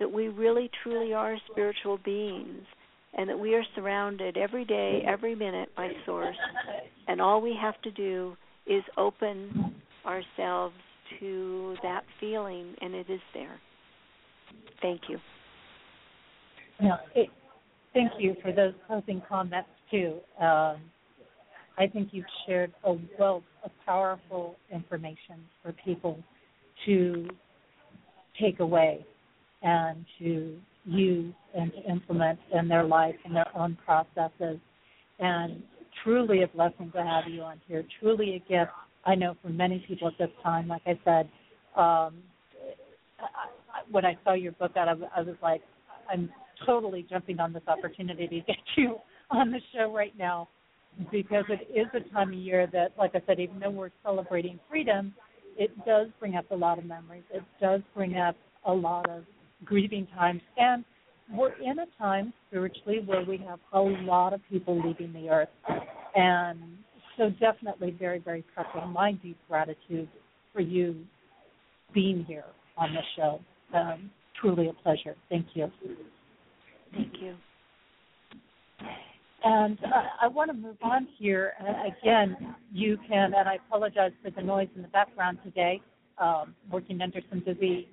that we really truly are spiritual beings and that we are surrounded every day, every minute by Source, and all we have to do is open ourselves to that feeling, and it is there. Thank you. No, thank you for those closing comments, too. I think you've shared a wealth of powerful information for people to take away and to use and to implement in their life and their own processes. And truly a blessing to have you on here, truly a gift. I know for many people at this time, like I said, when I saw your book out, I was like, I'm totally jumping on this opportunity to get you on the show right now, because it is a time of year that, like I said, even though we're celebrating freedom, it does bring up a lot of memories. It does bring up a lot of grieving times. And we're in a time spiritually where we have a lot of people leaving the earth. And so definitely very, very precious. My deep gratitude for you being here on the show. Truly a pleasure. Thank you. Thank you. And I want to move on here. Again, you can, and I apologize for the noise in the background today, working under some busy,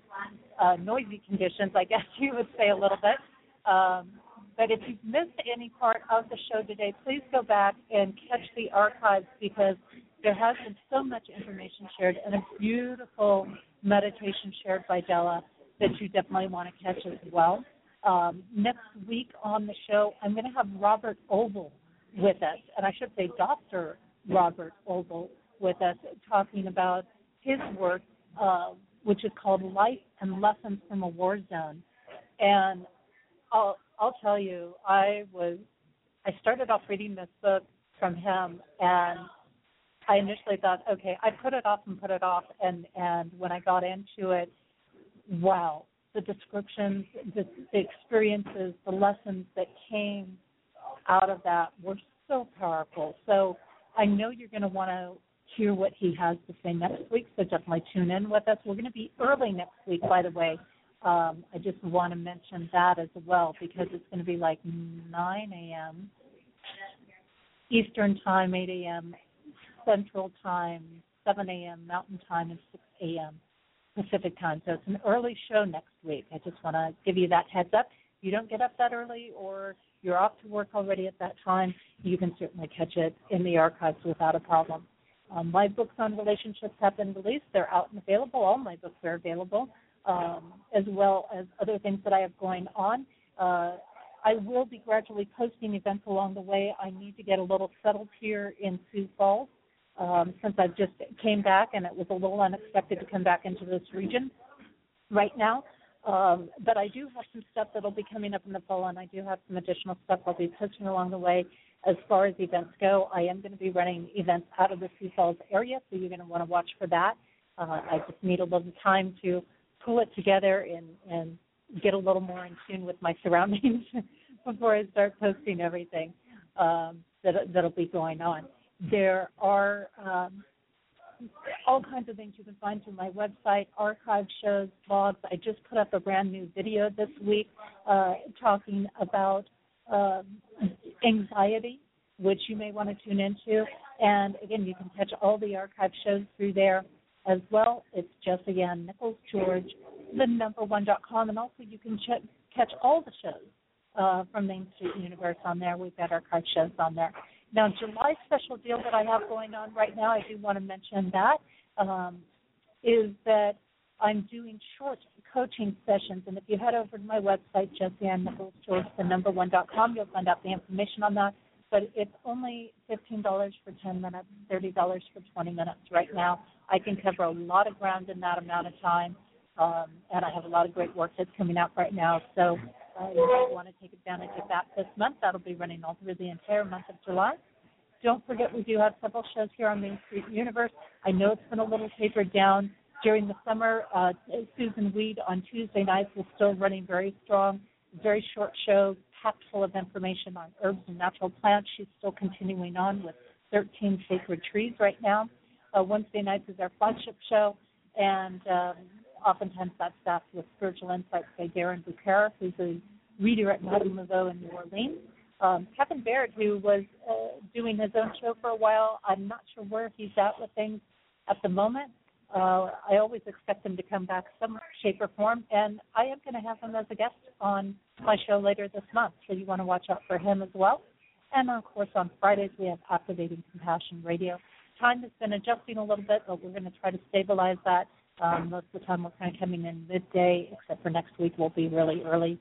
noisy conditions, I guess you would say a little bit. But if you've missed any part of the show today, please go back and catch the archives, because there has been so much information shared and a beautiful meditation shared by Della that you definitely want to catch as well. Next week on the show, I'm going to have Robert Oval with us, and I should say Dr. Robert Oval with us, talking about his work, which is called Light and Lessons from a War Zone. And I'll tell you, I started off reading this book from him, and I initially thought, okay, I put it off, and when I got into it, wow, the descriptions, the experiences, the lessons that came out of that were so powerful. So I know you're going to want to hear what he has to say next week, so definitely tune in with us. We're going to be early next week, by the way. I just want to mention that as well, because it's going to be like 9 a.m. Eastern Time, 8 a.m. Central Time, 7 a.m. Mountain Time, and 6 a.m. Pacific Time. So it's an early show next week. I just want to give you that heads up. If you don't get up that early, or you're off to work already at that time, you can certainly catch it in the archives without a problem. My books on relationships have been released. They're out and available. All my books are available, as well as other things that I have going on. I will be gradually posting events along the way. I need to get a little settled here in Sioux Falls. Since I've just came back, and it was a little unexpected to come back into this region right now. But I do have some stuff that will be coming up in the fall, and I do have some additional stuff I'll be posting along the way. As far as events go, I am going to be running events out of the Sioux Falls area, so you're going to want to watch for that. I just need a little time to pull it together and get a little more in tune with my surroundings before I start posting everything that'll be going on. There are all kinds of things you can find through my website, archive shows, blogs. I just put up a brand new video this week talking about anxiety, which you may want to tune into. And, again, you can catch all the archive shows through there as well. It's JessieAnnNicholsGeorge1.com. And also you can catch all the shows from Main Street Universe on there. We've got archive shows on there. Now, July special deal that I have going on right now, I do want to mention that, is that I'm doing short coaching sessions. And if you head over to my website, JessieAnnNicholsGeorge1.com, you'll find out the information on that. But it's only $15 for 10 minutes, $30 for 20 minutes right now. I can cover a lot of ground in that amount of time, and I have a lot of great work that's coming out right now. So you might want to take advantage of that this month. That'll be running all through the entire month of July. Don't forget, we do have several shows here on Main Street Universe. I know it's been a little tapered down during the summer. Susan Weed on Tuesday nights is still running very strong, very short show, chock-full of information on herbs and natural plants. She's still continuing on with 13 sacred trees right now. Wednesday nights is our flagship show, and oftentimes that's staffed with spiritual insights by Darren Bucara, who's a reader at Madame Laveau in New Orleans. Kevin Baird, who was doing his own show for a while, I'm not sure where he's at with things at the moment. I always expect him to come back some shape or form, and I am going to have him as a guest on my show later this month, so you want to watch out for him as well. And, of course, on Fridays we have Activating Compassion Radio. Time has been adjusting a little bit, but we're going to try to stabilize that. Most of the time we're kind of coming in midday, except for next week we'll be really early.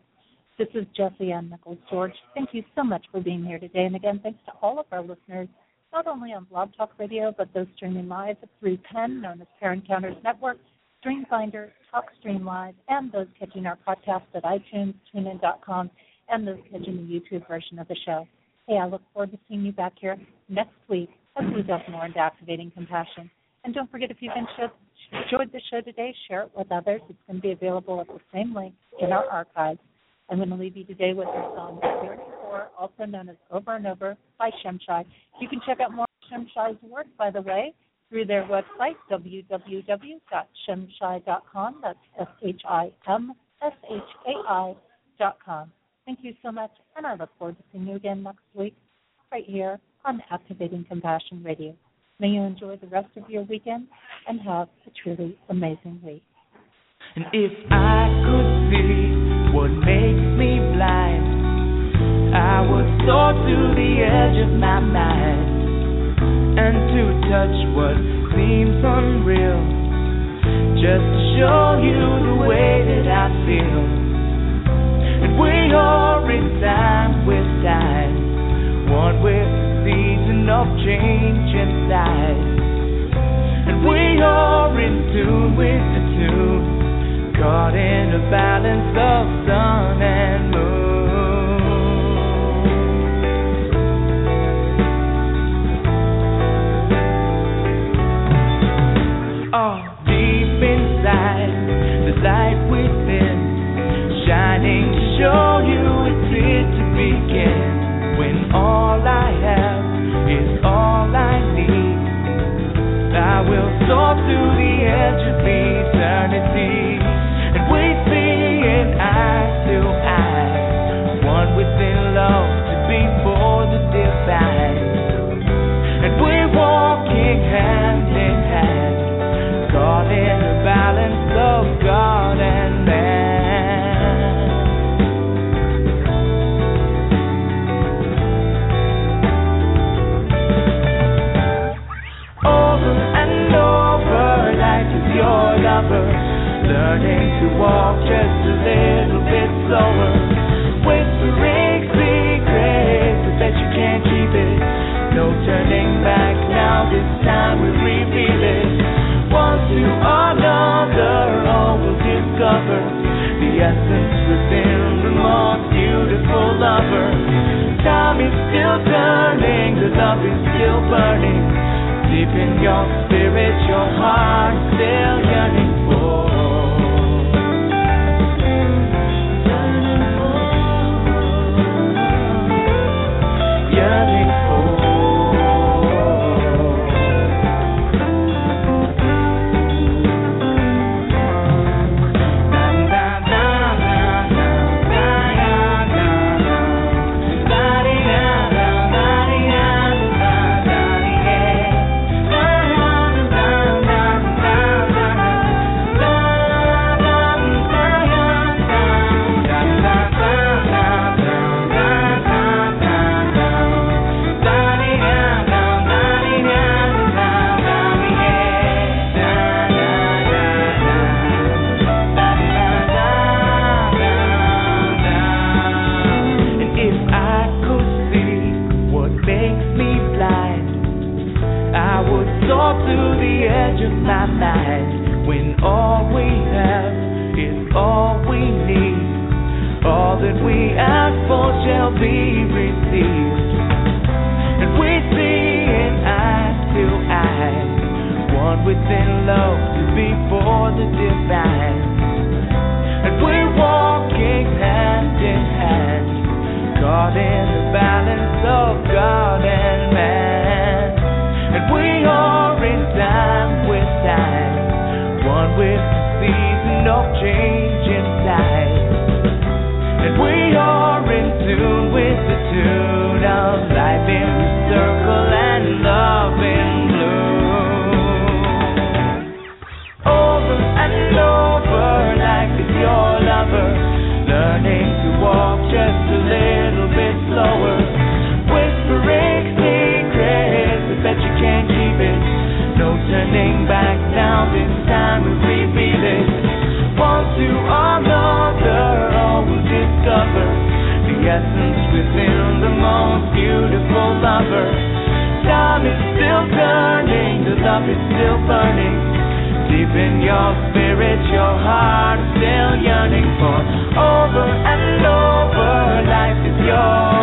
This is Jesse Ann Nichols-George. Thank you so much for being here today. And, again, thanks to all of our listeners, not only on Blog Talk Radio, but those streaming live at 310, known as Your Encounters Network, Stream Finder, Talk Stream Live, and those catching our podcast at iTunes, TuneIn.com, and those catching the YouTube version of the show. Hey, I look forward to seeing you back here next week as we delve more into Activating Compassion. And don't forget, if you've enjoyed the show today, share it with others. It's going to be available at the same link in our archives. I'm going to leave you today with the song 34, also known as Over and Over by Shimshai. You can check out more of Shimshai's work, by the way, through their website, www.shimshai.com. That's SHIMSHAI.com. Thank you so much, and I look forward to seeing you again next week right here on Activating Compassion Radio. May you enjoy the rest of your weekend and have a truly amazing week. And if I could see what makes me blind, I would soar to the edge of my mind, and to touch what seems unreal, just to show you the way that I feel. And we are in time with time, one with the season of change inside, and we are in tune with the tune, caught in a balance of sun and moon. Oh, deep inside, the light within, shining to show you it's here to begin. When all I have is all I need, I will soar to the edge of eternity. We see it eye to eye, one within love to be for the divine, and we're walking hand in hand, caught in the balance of God and man. Over and over, like it's your lover, learning to walk just a little bit slower, whispering secrets, but that you can't keep it. No turning back now, this time we reveal it. One to another, all will discover the essence within the most beautiful lover. Time is still turning, the love is still burning. Deep in your spirit, your heart still yearning for. with the season of change inside. And we are in tune with the tune of life in the circle and love in bloom. Over and over like it's your lover, learning to walk just a little bit slower. Whispering secrets, I bet you can't keep it. No turning back now, this time we reveal it. One to another, all will discover the essence within the most beautiful lover. Time is still turning, the love is still burning. Deep in your spirit, your heart is still yearning for. Over and over, life is yours.